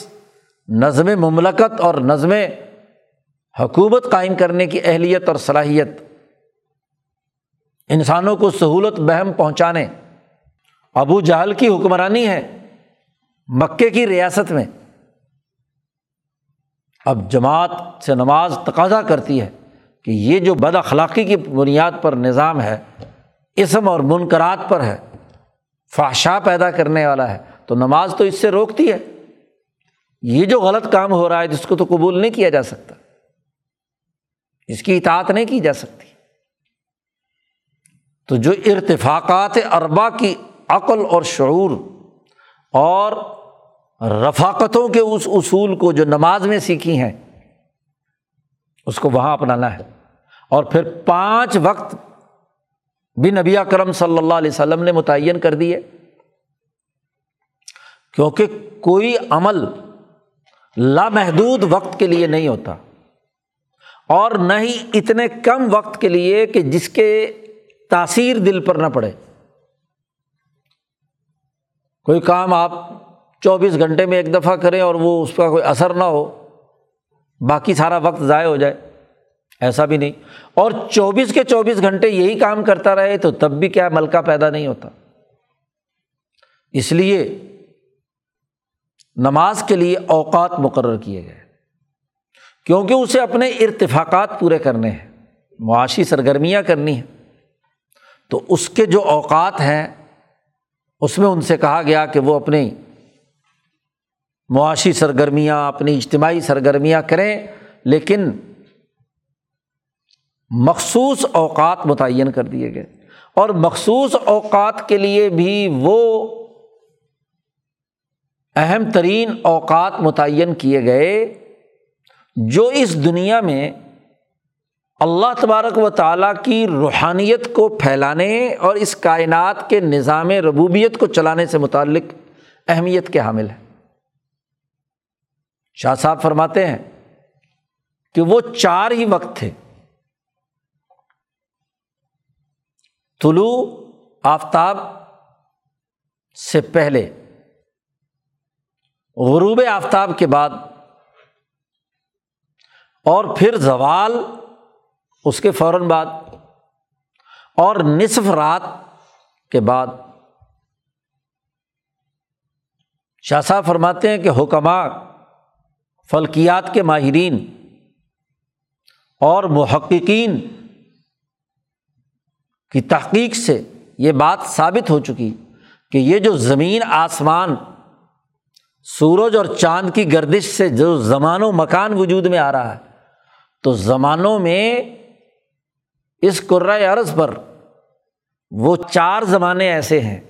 نظم مملکت اور نظم حکومت قائم کرنے کی اہلیت اور صلاحیت، انسانوں کو سہولت بہم پہنچانے۔ ابو جہل کی حکمرانی ہے مکے کی ریاست میں، اب جماعت سے نماز تقاضا کرتی ہے کہ یہ جو بد اخلاقی کی بنیاد پر نظام ہے، اسم اور منکرات پر ہے، فحشا پیدا کرنے والا ہے، تو نماز تو اس سے روکتی ہے، یہ جو غلط کام ہو رہا ہے جس کو تو قبول نہیں کیا جا سکتا، اس کی اطاعت نہیں کی جا سکتی۔ تو جو ارتفاقات اربعہ کی عقل اور شعور اور رفاقتوں کے اس اصول کو جو نماز میں سیکھی ہیں اس کو وہاں اپنانا ہے۔ اور پھر 5 وقت بھی نبی اکرم صلی اللہ علیہ وسلم نے متعین کر دیے، کیونکہ کوئی عمل لامحدود وقت کے لیے نہیں ہوتا، اور نہ ہی اتنے کم وقت کے لیے کہ جس کے تاثیر دل پر نہ پڑے۔ کوئی کام آپ 24 گھنٹے میں ایک دفعہ کریں اور وہ اس کا کوئی اثر نہ ہو، باقی سارا وقت ضائع ہو جائے، ایسا بھی نہیں۔ اور 24 کے 24 گھنٹے یہی کام کرتا رہے تو تب بھی کیا ملکہ پیدا نہیں ہوتا۔ اس لیے نماز کے لیے اوقات مقرر کیے گئے، کیونکہ اسے اپنے ارتفاقات پورے کرنے ہیں، معاشی سرگرمیاں کرنی ہیں، تو اس کے جو اوقات ہیں اس میں ان سے کہا گیا کہ وہ اپنی معاشی سرگرمیاں، اپنی اجتماعی سرگرمیاں کریں، لیکن مخصوص اوقات متعین کر دیے گئے۔ اور مخصوص اوقات کے لیے بھی وہ اہم ترین اوقات متعین کیے گئے جو اس دنیا میں اللہ تبارک و تعالیٰ کی روحانیت کو پھیلانے اور اس کائنات کے نظام ربوبیت کو چلانے سے متعلق اہمیت کے حامل ہے۔ شاہ صاحب فرماتے ہیں کہ وہ 4 ہی وقت تھے، طلوع آفتاب سے پہلے، غروب آفتاب کے بعد، اور پھر زوال اس کے فوراً بعد، اور نصف رات کے بعد۔ شاہ صاحب فرماتے ہیں کہ حکماء، فلکیات کے ماہرین اور محققین کی تحقیق سے یہ بات ثابت ہو چکی کہ یہ جو زمین، آسمان، سورج اور چاند کی گردش سے جو زمان و مکان وجود میں آ رہا ہے، تو زمانوں میں اس کرۂ ارض پر وہ 4 زمانے ایسے ہیں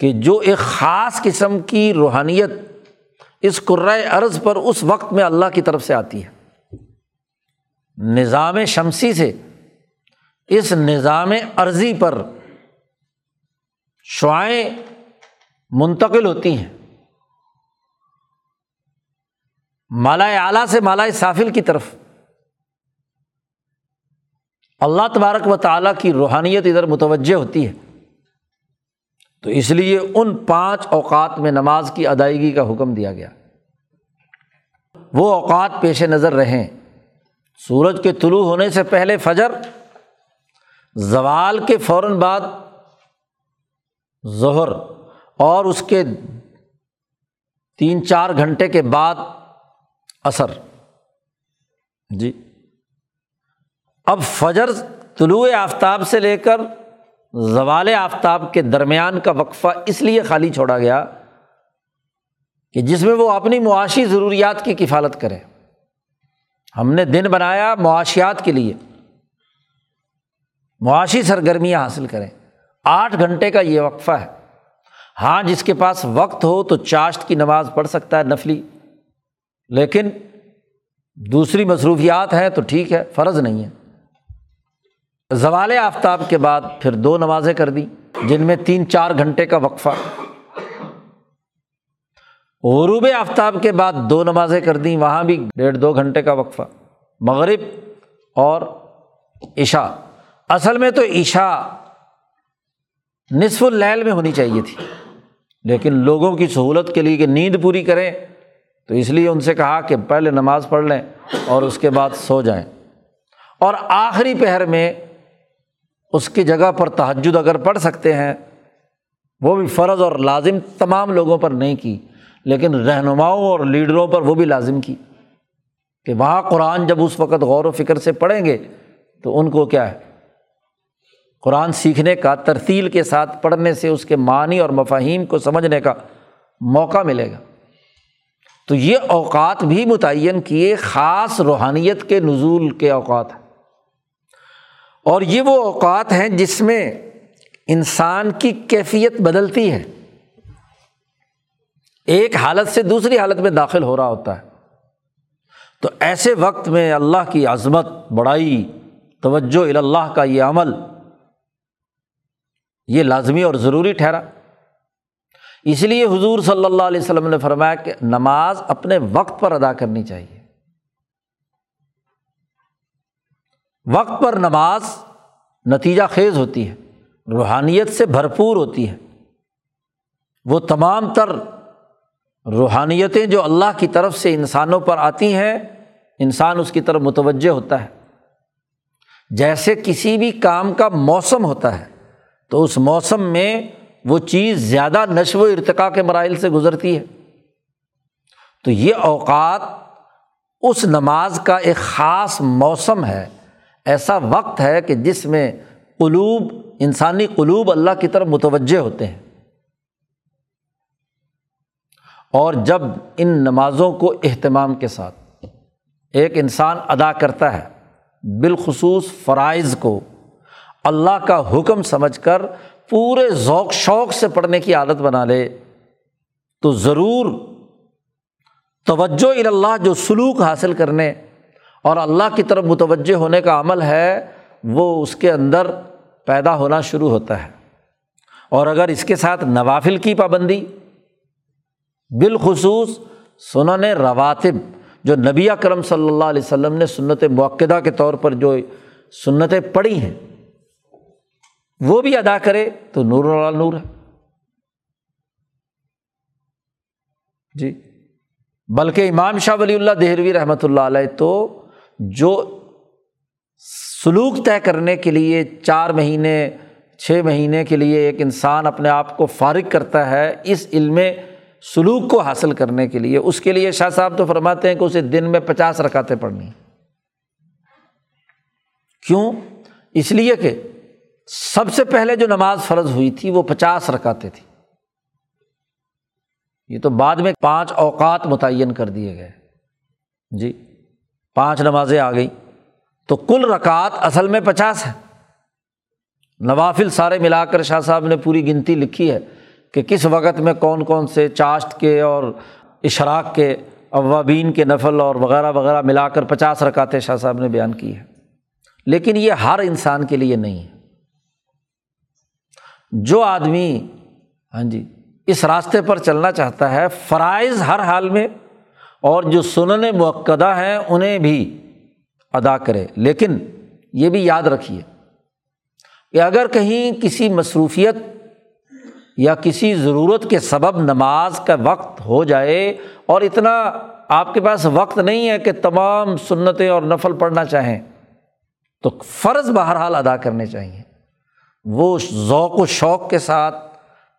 کہ جو ایک خاص قسم کی روحانیت اس کرۂ ارض پر اس وقت میں اللہ کی طرف سے آتی ہے، نظام شمسی سے اس نظام ارضی پر شعائیں منتقل ہوتی ہیں، مالا اعلیٰ سے مالا سافل کی طرف۔ اللہ تبارک و تعالیٰ کی روحانیت ادھر متوجہ ہوتی ہے، تو اس لیے ان 5 اوقات میں نماز کی ادائیگی کا حکم دیا گیا۔ وہ اوقات پیش نظر رہیں، سورج کے طلوع ہونے سے پہلے فجر، زوال کے فوراً بعد ظہر، اور اس کے 3-4 گھنٹے کے بعد عصر۔ جی اب فجر طلوع آفتاب سے لے کر زوال آفتاب کے درمیان کا وقفہ اس لیے خالی چھوڑا گیا کہ جس میں وہ اپنی معاشی ضروریات کی کفالت کرے۔ ہم نے دن بنایا معاشیات کے لیے، معاشی سرگرمیاں حاصل کریں۔ 8 گھنٹے کا یہ وقفہ ہے۔ ہاں جس کے پاس وقت ہو تو چاشت کی نماز پڑھ سکتا ہے نفلی، لیکن دوسری مصروفیات ہیں تو ٹھیک ہے، فرض نہیں ہے۔ زوال آفتاب کے بعد پھر 2 نمازیں کر دیں جن میں 3-4 گھنٹے کا وقفہ۔ غروب آفتاب کے بعد 2 نمازیں کر دیں، وہاں بھی 1.5-2 گھنٹے کا وقفہ۔ مغرب اور عشاء، اصل میں تو عشاء نصف اللیل میں ہونی چاہیے تھی، لیکن لوگوں کی سہولت کے لیے کہ نیند پوری کریں تو اس لیے ان سے کہا کہ پہلے نماز پڑھ لیں اور اس کے بعد سو جائیں، اور آخری پہر میں اس کی جگہ پر تہجد اگر پڑھ سکتے ہیں، وہ بھی فرض اور لازم تمام لوگوں پر نہیں کی، لیکن رہنماؤں اور لیڈروں پر وہ بھی لازم کی کہ وہاں قرآن جب اس وقت غور و فکر سے پڑھیں گے تو ان کو کیا ہے، قرآن سیکھنے کا، ترتیل کے ساتھ پڑھنے سے اس کے معنی اور مفاہیم کو سمجھنے کا موقع ملے گا۔ تو یہ اوقات بھی متعین کیے، خاص روحانیت کے نزول کے اوقات ہیں، اور یہ وہ اوقات ہیں جس میں انسان کی کیفیت بدلتی ہے، ایک حالت سے دوسری حالت میں داخل ہو رہا ہوتا ہے۔ تو ایسے وقت میں اللہ کی عظمت، بڑائی، توجہ الی اللہ کا یہ عمل، یہ لازمی اور ضروری ٹھہرا۔ اس لیے حضور صلی اللہ علیہ وسلم نے فرمایا کہ نماز اپنے وقت پر ادا کرنی چاہیے۔ وقت پر نماز نتیجہ خیز ہوتی ہے، روحانیت سے بھرپور ہوتی ہے۔ وہ تمام تر روحانیتیں جو اللہ کی طرف سے انسانوں پر آتی ہیں، انسان اس کی طرف متوجہ ہوتا ہے۔ جیسے کسی بھی کام کا موسم ہوتا ہے تو اس موسم میں وہ چیز زیادہ نشو و ارتقاء کے مراحل سے گزرتی ہے، تو یہ اوقات اس نماز کا ایک خاص موسم ہے، ایسا وقت ہے کہ جس میں قلوب، انسانی قلوب اللہ کی طرف متوجہ ہوتے ہیں، اور جب ان نمازوں کو اہتمام کے ساتھ ایک انسان ادا کرتا ہے، بالخصوص فرائض کو اللہ کا حکم سمجھ کر پورے ذوق شوق سے پڑھنے کی عادت بنا لے، تو ضرور توجہ الی اللہ جو سلوک حاصل کرنے اور اللہ کی طرف متوجہ ہونے کا عمل ہے، وہ اس کے اندر پیدا ہونا شروع ہوتا ہے۔ اور اگر اس کے ساتھ نوافل کی پابندی، بالخصوص سنن رواتب جو نبی اکرم صلی اللہ علیہ وسلم نے سنت مؤکدہ کے طور پر جو سنتیں پڑھی ہیں، وہ بھی ادا کرے تو نور والا نور ہے۔ جی بلکہ امام شاہ ولی اللہ دہلوی رحمۃ اللہ علیہ تو جو سلوک طے کرنے کے لیے 4 مہینے 6 مہینے کے لیے ایک انسان اپنے آپ کو فارغ کرتا ہے، اس علم سلوک کو حاصل کرنے کے لیے، اس کے لیے شاہ صاحب تو فرماتے ہیں کہ اسے دن میں 50 رکعتیں پڑھنی۔ کیوں؟ اس لیے کہ سب سے پہلے جو نماز فرض ہوئی تھی وہ 50 رکعتیں تھی، یہ تو بعد میں 5 اوقات متعین کر دیے گئے۔ جی 5 نمازیں آ گئی تو کل رکعت اصل میں 50 ہے۔ نوافل سارے ملا کر شاہ صاحب نے پوری گنتی لکھی ہے کہ کس وقت میں کون کون سے چاشت کے اور اشراق کے، اوابین کے نفل اور وغیرہ وغیرہ ملا کر 50 رکعتیں شاہ صاحب نے بیان کی ہے۔ لیکن یہ ہر انسان کے لیے نہیں ہے۔ جو آدمی اس راستے پر چلنا چاہتا ہے، فرائض ہر حال میں اور جو سنن مؤکدہ ہیں انہیں بھی ادا کرے۔ لیکن یہ بھی یاد رکھیے کہ اگر کہیں کسی مصروفیت یا کسی ضرورت کے سبب نماز کا وقت ہو جائے اور اتنا آپ کے پاس وقت نہیں ہے کہ تمام سنتیں اور نفل پڑھنا چاہیں تو فرض بہرحال ادا کرنے چاہیے، وہ ذوق و شوق کے ساتھ،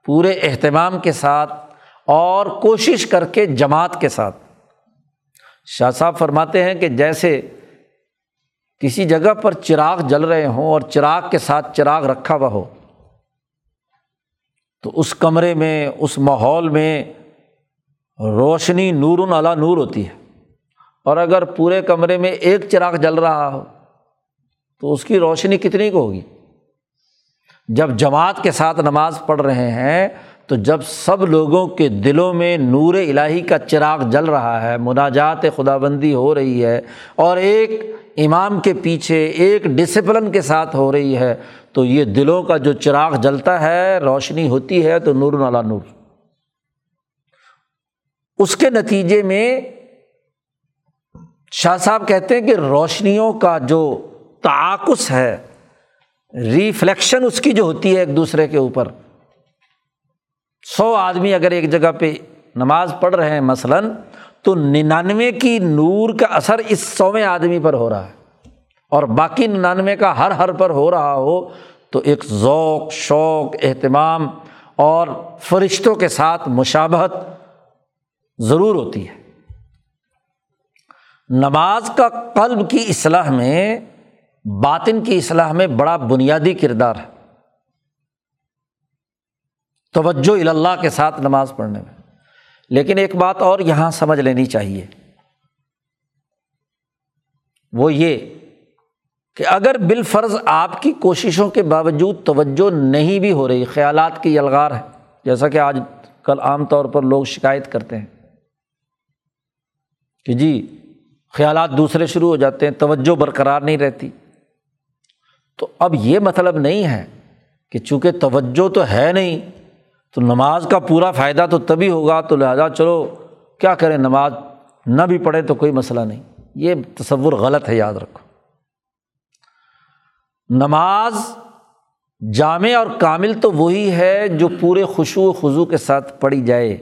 پورے اہتمام کے ساتھ اور کوشش کر کے جماعت کے ساتھ۔ شاہ صاحب فرماتے ہیں کہ جیسے کسی جگہ پر چراغ جل رہے ہوں اور چراغ کے ساتھ چراغ رکھا ہوا ہو تو اس کمرے میں، اس ماحول میں روشنی نور علی نور ہوتی ہے، اور اگر پورے کمرے میں ایک چراغ جل رہا ہو تو اس کی روشنی کتنی کو ہوگی۔ جب جماعت کے ساتھ نماز پڑھ رہے ہیں تو جب سب لوگوں کے دلوں میں نور الہی کا چراغ جل رہا ہے، مناجات خداوندی ہو رہی ہے اور ایک امام کے پیچھے ایک ڈسپلن کے ساتھ ہو رہی ہے، تو یہ دلوں کا جو چراغ جلتا ہے، روشنی ہوتی ہے تو نور علی نور، اس کے نتیجے میں شاہ صاحب کہتے ہیں کہ روشنیوں کا جو تعاکس ہے، ریفلیکشن اس کی جو ہوتی ہے ایک دوسرے کے اوپر، 100 آدمی اگر ایک جگہ پہ نماز پڑھ رہے ہیں مثلاً تو 99 کی نور کا اثر اس 100ویں آدمی پر ہو رہا ہے اور باقی 99 کا ہر پر ہو رہا ہو، تو ایک ذوق شوق، اہتمام اور فرشتوں کے ساتھ مشابہت ضرور ہوتی ہے۔ نماز کا قلب کی اصلاح میں، باطن کی اصلاح میں بڑا بنیادی کردار ہے توجہ الی اللہ کے ساتھ نماز پڑھنے میں۔ لیکن ایک بات اور یہاں سمجھ لینی چاہیے، وہ یہ کہ اگر بالفرض آپ کی کوششوں کے باوجود توجہ نہیں بھی ہو رہی، خیالات کی یلغار ہے، جیسا کہ آج کل عام طور پر لوگ شکایت کرتے ہیں کہ جی خیالات دوسرے شروع ہو جاتے ہیں، توجہ برقرار نہیں رہتی، تو اب یہ مطلب نہیں ہے کہ چونکہ توجہ تو ہے نہیں تو نماز کا پورا فائدہ تو تبھی ہوگا، تو لہذا چلو کیا کریں، نماز نہ بھی پڑھے تو کوئی مسئلہ نہیں۔ یہ تصور غلط ہے، یاد رکھو۔ نماز جامع اور کامل تو وہی ہے جو پورے خشوع و خضوع کے ساتھ پڑھی جائے،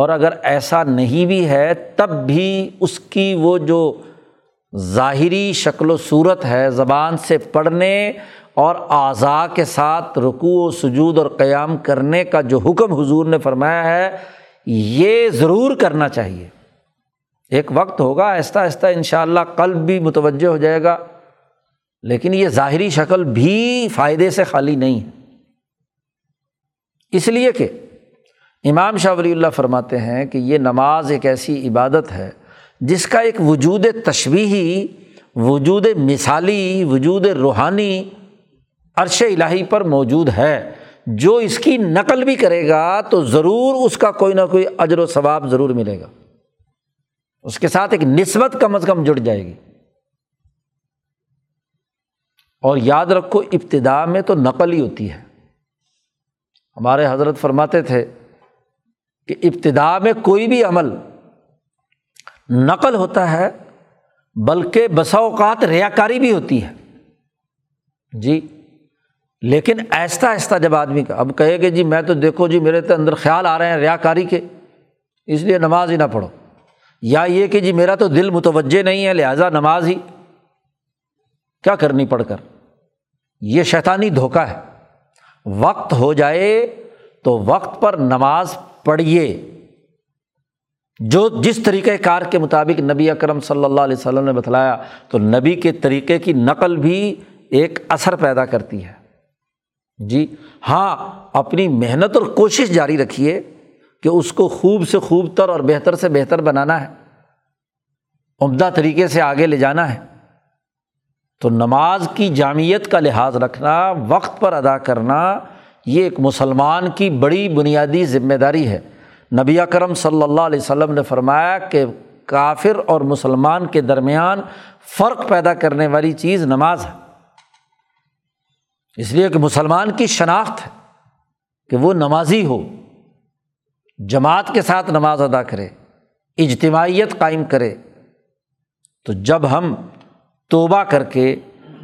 اور اگر ایسا نہیں بھی ہے تب بھی اس کی وہ جو ظاہری شکل و صورت ہے، زبان سے پڑھنے اور اعضاء کے ساتھ رکوع و سجود اور قیام کرنے کا جو حکم حضور نے فرمایا ہے، یہ ضرور کرنا چاہیے۔ ایک وقت ہوگا آہستہ آہستہ انشاءاللہ قلب بھی متوجہ ہو جائے گا، لیکن یہ ظاہری شکل بھی فائدے سے خالی نہیں ہے، اس لیے کہ امام شاہ ولی اللہ فرماتے ہیں کہ یہ نماز ایک ایسی عبادت ہے جس کا ایک وجود تشبیہی، وجود مثالی، وجود روحانی عرش الہی پر موجود ہے۔ جو اس کی نقل بھی کرے گا تو ضرور اس کا کوئی نہ کوئی اجر و ثواب ضرور ملے گا، اس کے ساتھ ایک نسبت کم از کم جڑ جائے گی۔ اور یاد رکھو ابتدا میں تو نقل ہی ہوتی ہے۔ ہمارے حضرت فرماتے تھے کہ ابتدا میں کوئی بھی عمل نقل ہوتا ہے، بلکہ بسا اوقات ریاکاری بھی ہوتی ہے جی، لیکن آہستہ آہستہ جب آدمی کا اب کہے کہ جی میں تو دیکھو جی میرے تو اندر خیال آ رہے ہیں ریاکاری کے، اس لیے نماز ہی نہ پڑھو، یا یہ کہ جی میرا تو دل متوجہ نہیں ہے لہٰذا نماز ہی کیا کرنی پڑھ کر، یہ شیطانی دھوکہ ہے۔ وقت ہو جائے تو وقت پر نماز پڑھیے، جو جس طریقہ کار کے مطابق نبی اکرم صلی اللہ علیہ وسلم نے بتلایا، تو نبی کے طریقے کی نقل بھی ایک اثر پیدا کرتی ہے جی۔ ہاں اپنی محنت اور کوشش جاری رکھیے کہ اس کو خوب سے خوب تر اور بہتر سے بہتر بنانا ہے، عمدہ طریقے سے آگے لے جانا ہے، تو نماز کی جامعیت کا لحاظ رکھنا، وقت پر ادا کرنا، یہ ایک مسلمان کی بڑی بنیادی ذمہ داری ہے۔ نبی اکرم صلی اللہ علیہ وسلم نے فرمایا کہ کافر اور مسلمان کے درمیان فرق پیدا کرنے والی چیز نماز ہے، اس لیے کہ مسلمان کی شناخت ہے کہ وہ نمازی ہو، جماعت کے ساتھ نماز ادا کرے، اجتماعیت قائم کرے۔ تو جب ہم توبہ کر کے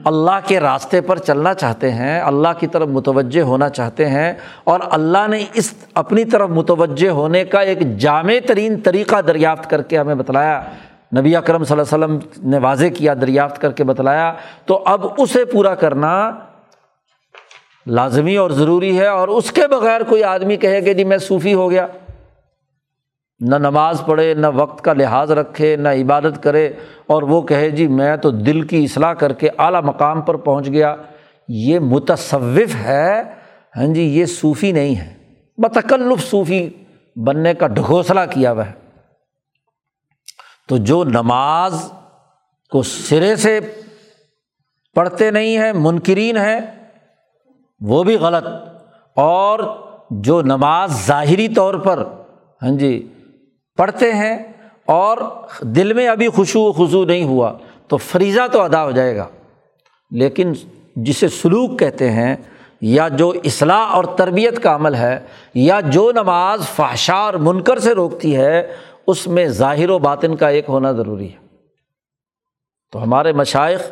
اللہ کے راستے پر چلنا چاہتے ہیں، اللہ کی طرف متوجہ ہونا چاہتے ہیں، اور اللہ نے اس اپنی طرف متوجہ ہونے کا ایک جامع ترین طریقہ دریافت کر کے ہمیں بتلایا، نبی اکرم صلی اللہ علیہ وسلم نے واضح کیا، دریافت کر کے بتلایا، تو اب اسے پورا کرنا لازمی اور ضروری ہے۔ اور اس کے بغیر کوئی آدمی کہے کہ جی میں صوفی ہو گیا، نہ نماز پڑھے، نہ وقت کا لحاظ رکھے، نہ عبادت کرے، اور وہ کہے جی میں تو دل کی اصلاح کر کے اعلیٰ مقام پر پہنچ گیا، یہ متصوف ہے، ہاں جی، یہ صوفی نہیں ہے، بتکلف صوفی بننے کا ڈھکوسلا کیا ہوا ہے۔ تو جو نماز کو سرے سے پڑھتے نہیں ہیں، منکرین ہیں، وہ بھی غلط، اور جو نماز ظاہری طور پر ہاں جی پڑھتے ہیں اور دل میں ابھی خشوع و خضوع نہیں ہوا، تو فریضہ تو ادا ہو جائے گا، لیکن جسے سلوک کہتے ہیں، یا جو اصلاح اور تربیت کا عمل ہے، یا جو نماز فحشاء اور منکر سے روکتی ہے، اس میں ظاہر و باطن کا ایک ہونا ضروری ہے۔ تو ہمارے مشائخ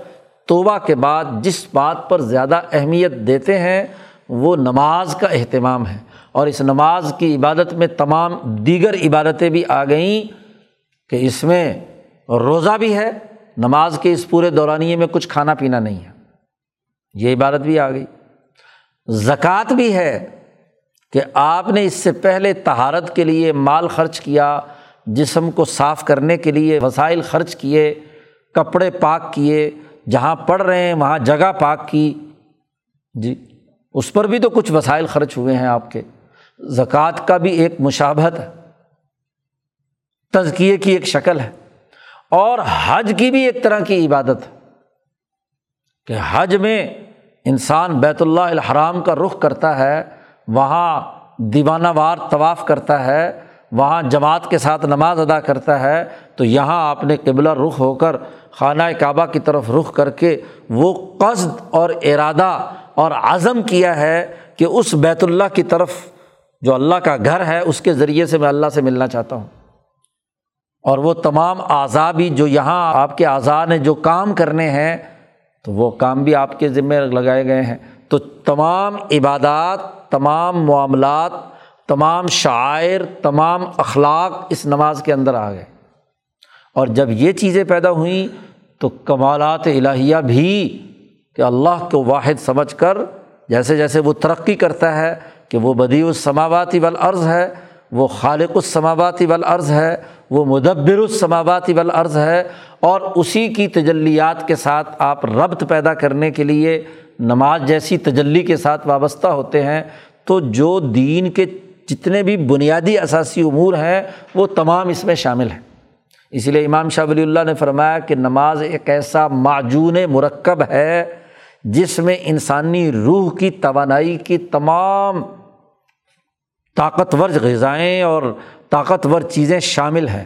توبہ کے بعد جس بات پر زیادہ اہمیت دیتے ہیں وہ نماز کا اہتمام ہے، اور اس نماز کی عبادت میں تمام دیگر عبادتیں بھی آ گئیں کہ اس میں روزہ بھی ہے، نماز کے اس پورے دورانیے میں کچھ کھانا پینا نہیں ہے، یہ عبادت بھی آ گئی، زکوٰۃ بھی ہے کہ آپ نے اس سے پہلے طہارت کے لیے مال خرچ کیا، جسم کو صاف کرنے کے لیے وسائل خرچ کیے، کپڑے پاک کیے، جہاں پڑھ رہے ہیں وہاں جگہ پاک کی، جی اس پر بھی تو کچھ وسائل خرچ ہوئے ہیں آپ کے، زکوٰۃ کا بھی ایک مشابہت ہے، تزکیے کی ایک شکل ہے، اور حج کی بھی ایک طرح کی عبادت ہے کہ حج میں انسان بیت اللہ الحرام کا رخ کرتا ہے، وہاں دیوانہ وار طواف کرتا ہے، وہاں جماعت کے ساتھ نماز ادا کرتا ہے، تو یہاں آپ نے قبلہ رخ ہو کر خانہ کعبہ کی طرف رخ کر کے وہ قصد اور ارادہ اور عزم کیا ہے کہ اس بیت اللہ کی طرف جو اللہ کا گھر ہے اس کے ذریعے سے میں اللہ سے ملنا چاہتا ہوں، اور وہ تمام اعضاء بھی جو یہاں آپ کے اعضاء نے جو کام کرنے ہیں تو وہ کام بھی آپ کے ذمے لگائے گئے ہیں۔ تو تمام عبادات، تمام معاملات، تمام شعائر، تمام اخلاق اس نماز کے اندر آ گئے، اور جب یہ چیزیں پیدا ہوئیں تو کمالات الہیہ بھی کہ اللہ کو واحد سمجھ کر جیسے جیسے وہ ترقی کرتا ہے کہ وہ بدیع السماوات والارض ہے، وہ خالق السماوات والارض ہے، وہ مدبر السماوات والارض ہے، اور اسی کی تجلیات کے ساتھ آپ ربط پیدا کرنے کے لیے نماز جیسی تجلی کے ساتھ وابستہ ہوتے ہیں، تو جو دین کے جتنے بھی بنیادی اساسی امور ہیں وہ تمام اس میں شامل ہیں۔ اس لیے امام شاہ ولی اللہ نے فرمایا کہ نماز ایک ایسا معجون مرکب ہے جس میں انسانی روح کی توانائی کی تمام طاقتور غذائیں اور طاقتور چیزیں شامل ہیں،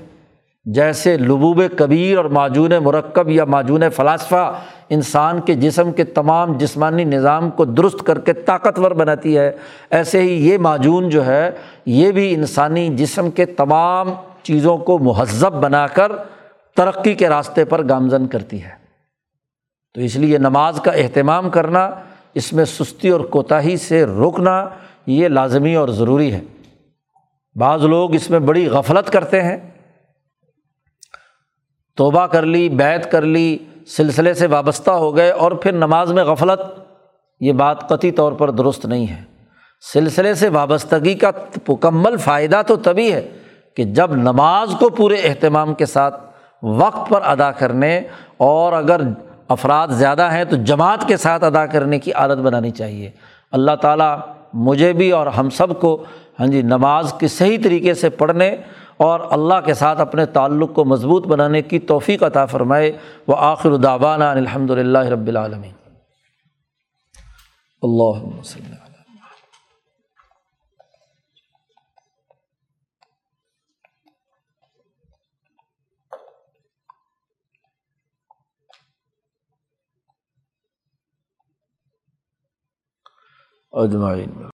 جیسے لبوب کبیر اور معجون مرکب یا معجون فلاسفہ انسان کے جسم کے تمام جسمانی نظام کو درست کر کے طاقتور بناتی ہے، ایسے ہی یہ معجون جو ہے یہ بھی انسانی جسم کے تمام چیزوں کو مہذب بنا کر ترقی کے راستے پر گامزن کرتی ہے۔ تو اس لیے نماز کا اہتمام کرنا، اس میں سستی اور کوتاہی سے روکنا، یہ لازمی اور ضروری ہے۔ بعض لوگ اس میں بڑی غفلت کرتے ہیں، توبہ کر لی، بیعت کر لی، سلسلے سے وابستہ ہو گئے، اور پھر نماز میں غفلت، یہ بات قطعی طور پر درست نہیں ہے۔ سلسلے سے وابستگی کا مکمل فائدہ تو تبھی ہے کہ جب نماز کو پورے اہتمام کے ساتھ وقت پر ادا کرنے، اور اگر افراد زیادہ ہیں تو جماعت کے ساتھ ادا کرنے کی عادت بنانی چاہیے۔ اللہ تعالیٰ مجھے بھی اور ہم سب کو ہاں جی نماز کی صحیح طریقے سے پڑھنے اور اللہ کے ساتھ اپنے تعلق کو مضبوط بنانے کی توفیق عطا فرمائے۔ وآخر دعوانا ان الحمدللہ رب العالمین۔ اللہم صلی اللہ علیہ وسلم۔ اجمعین۔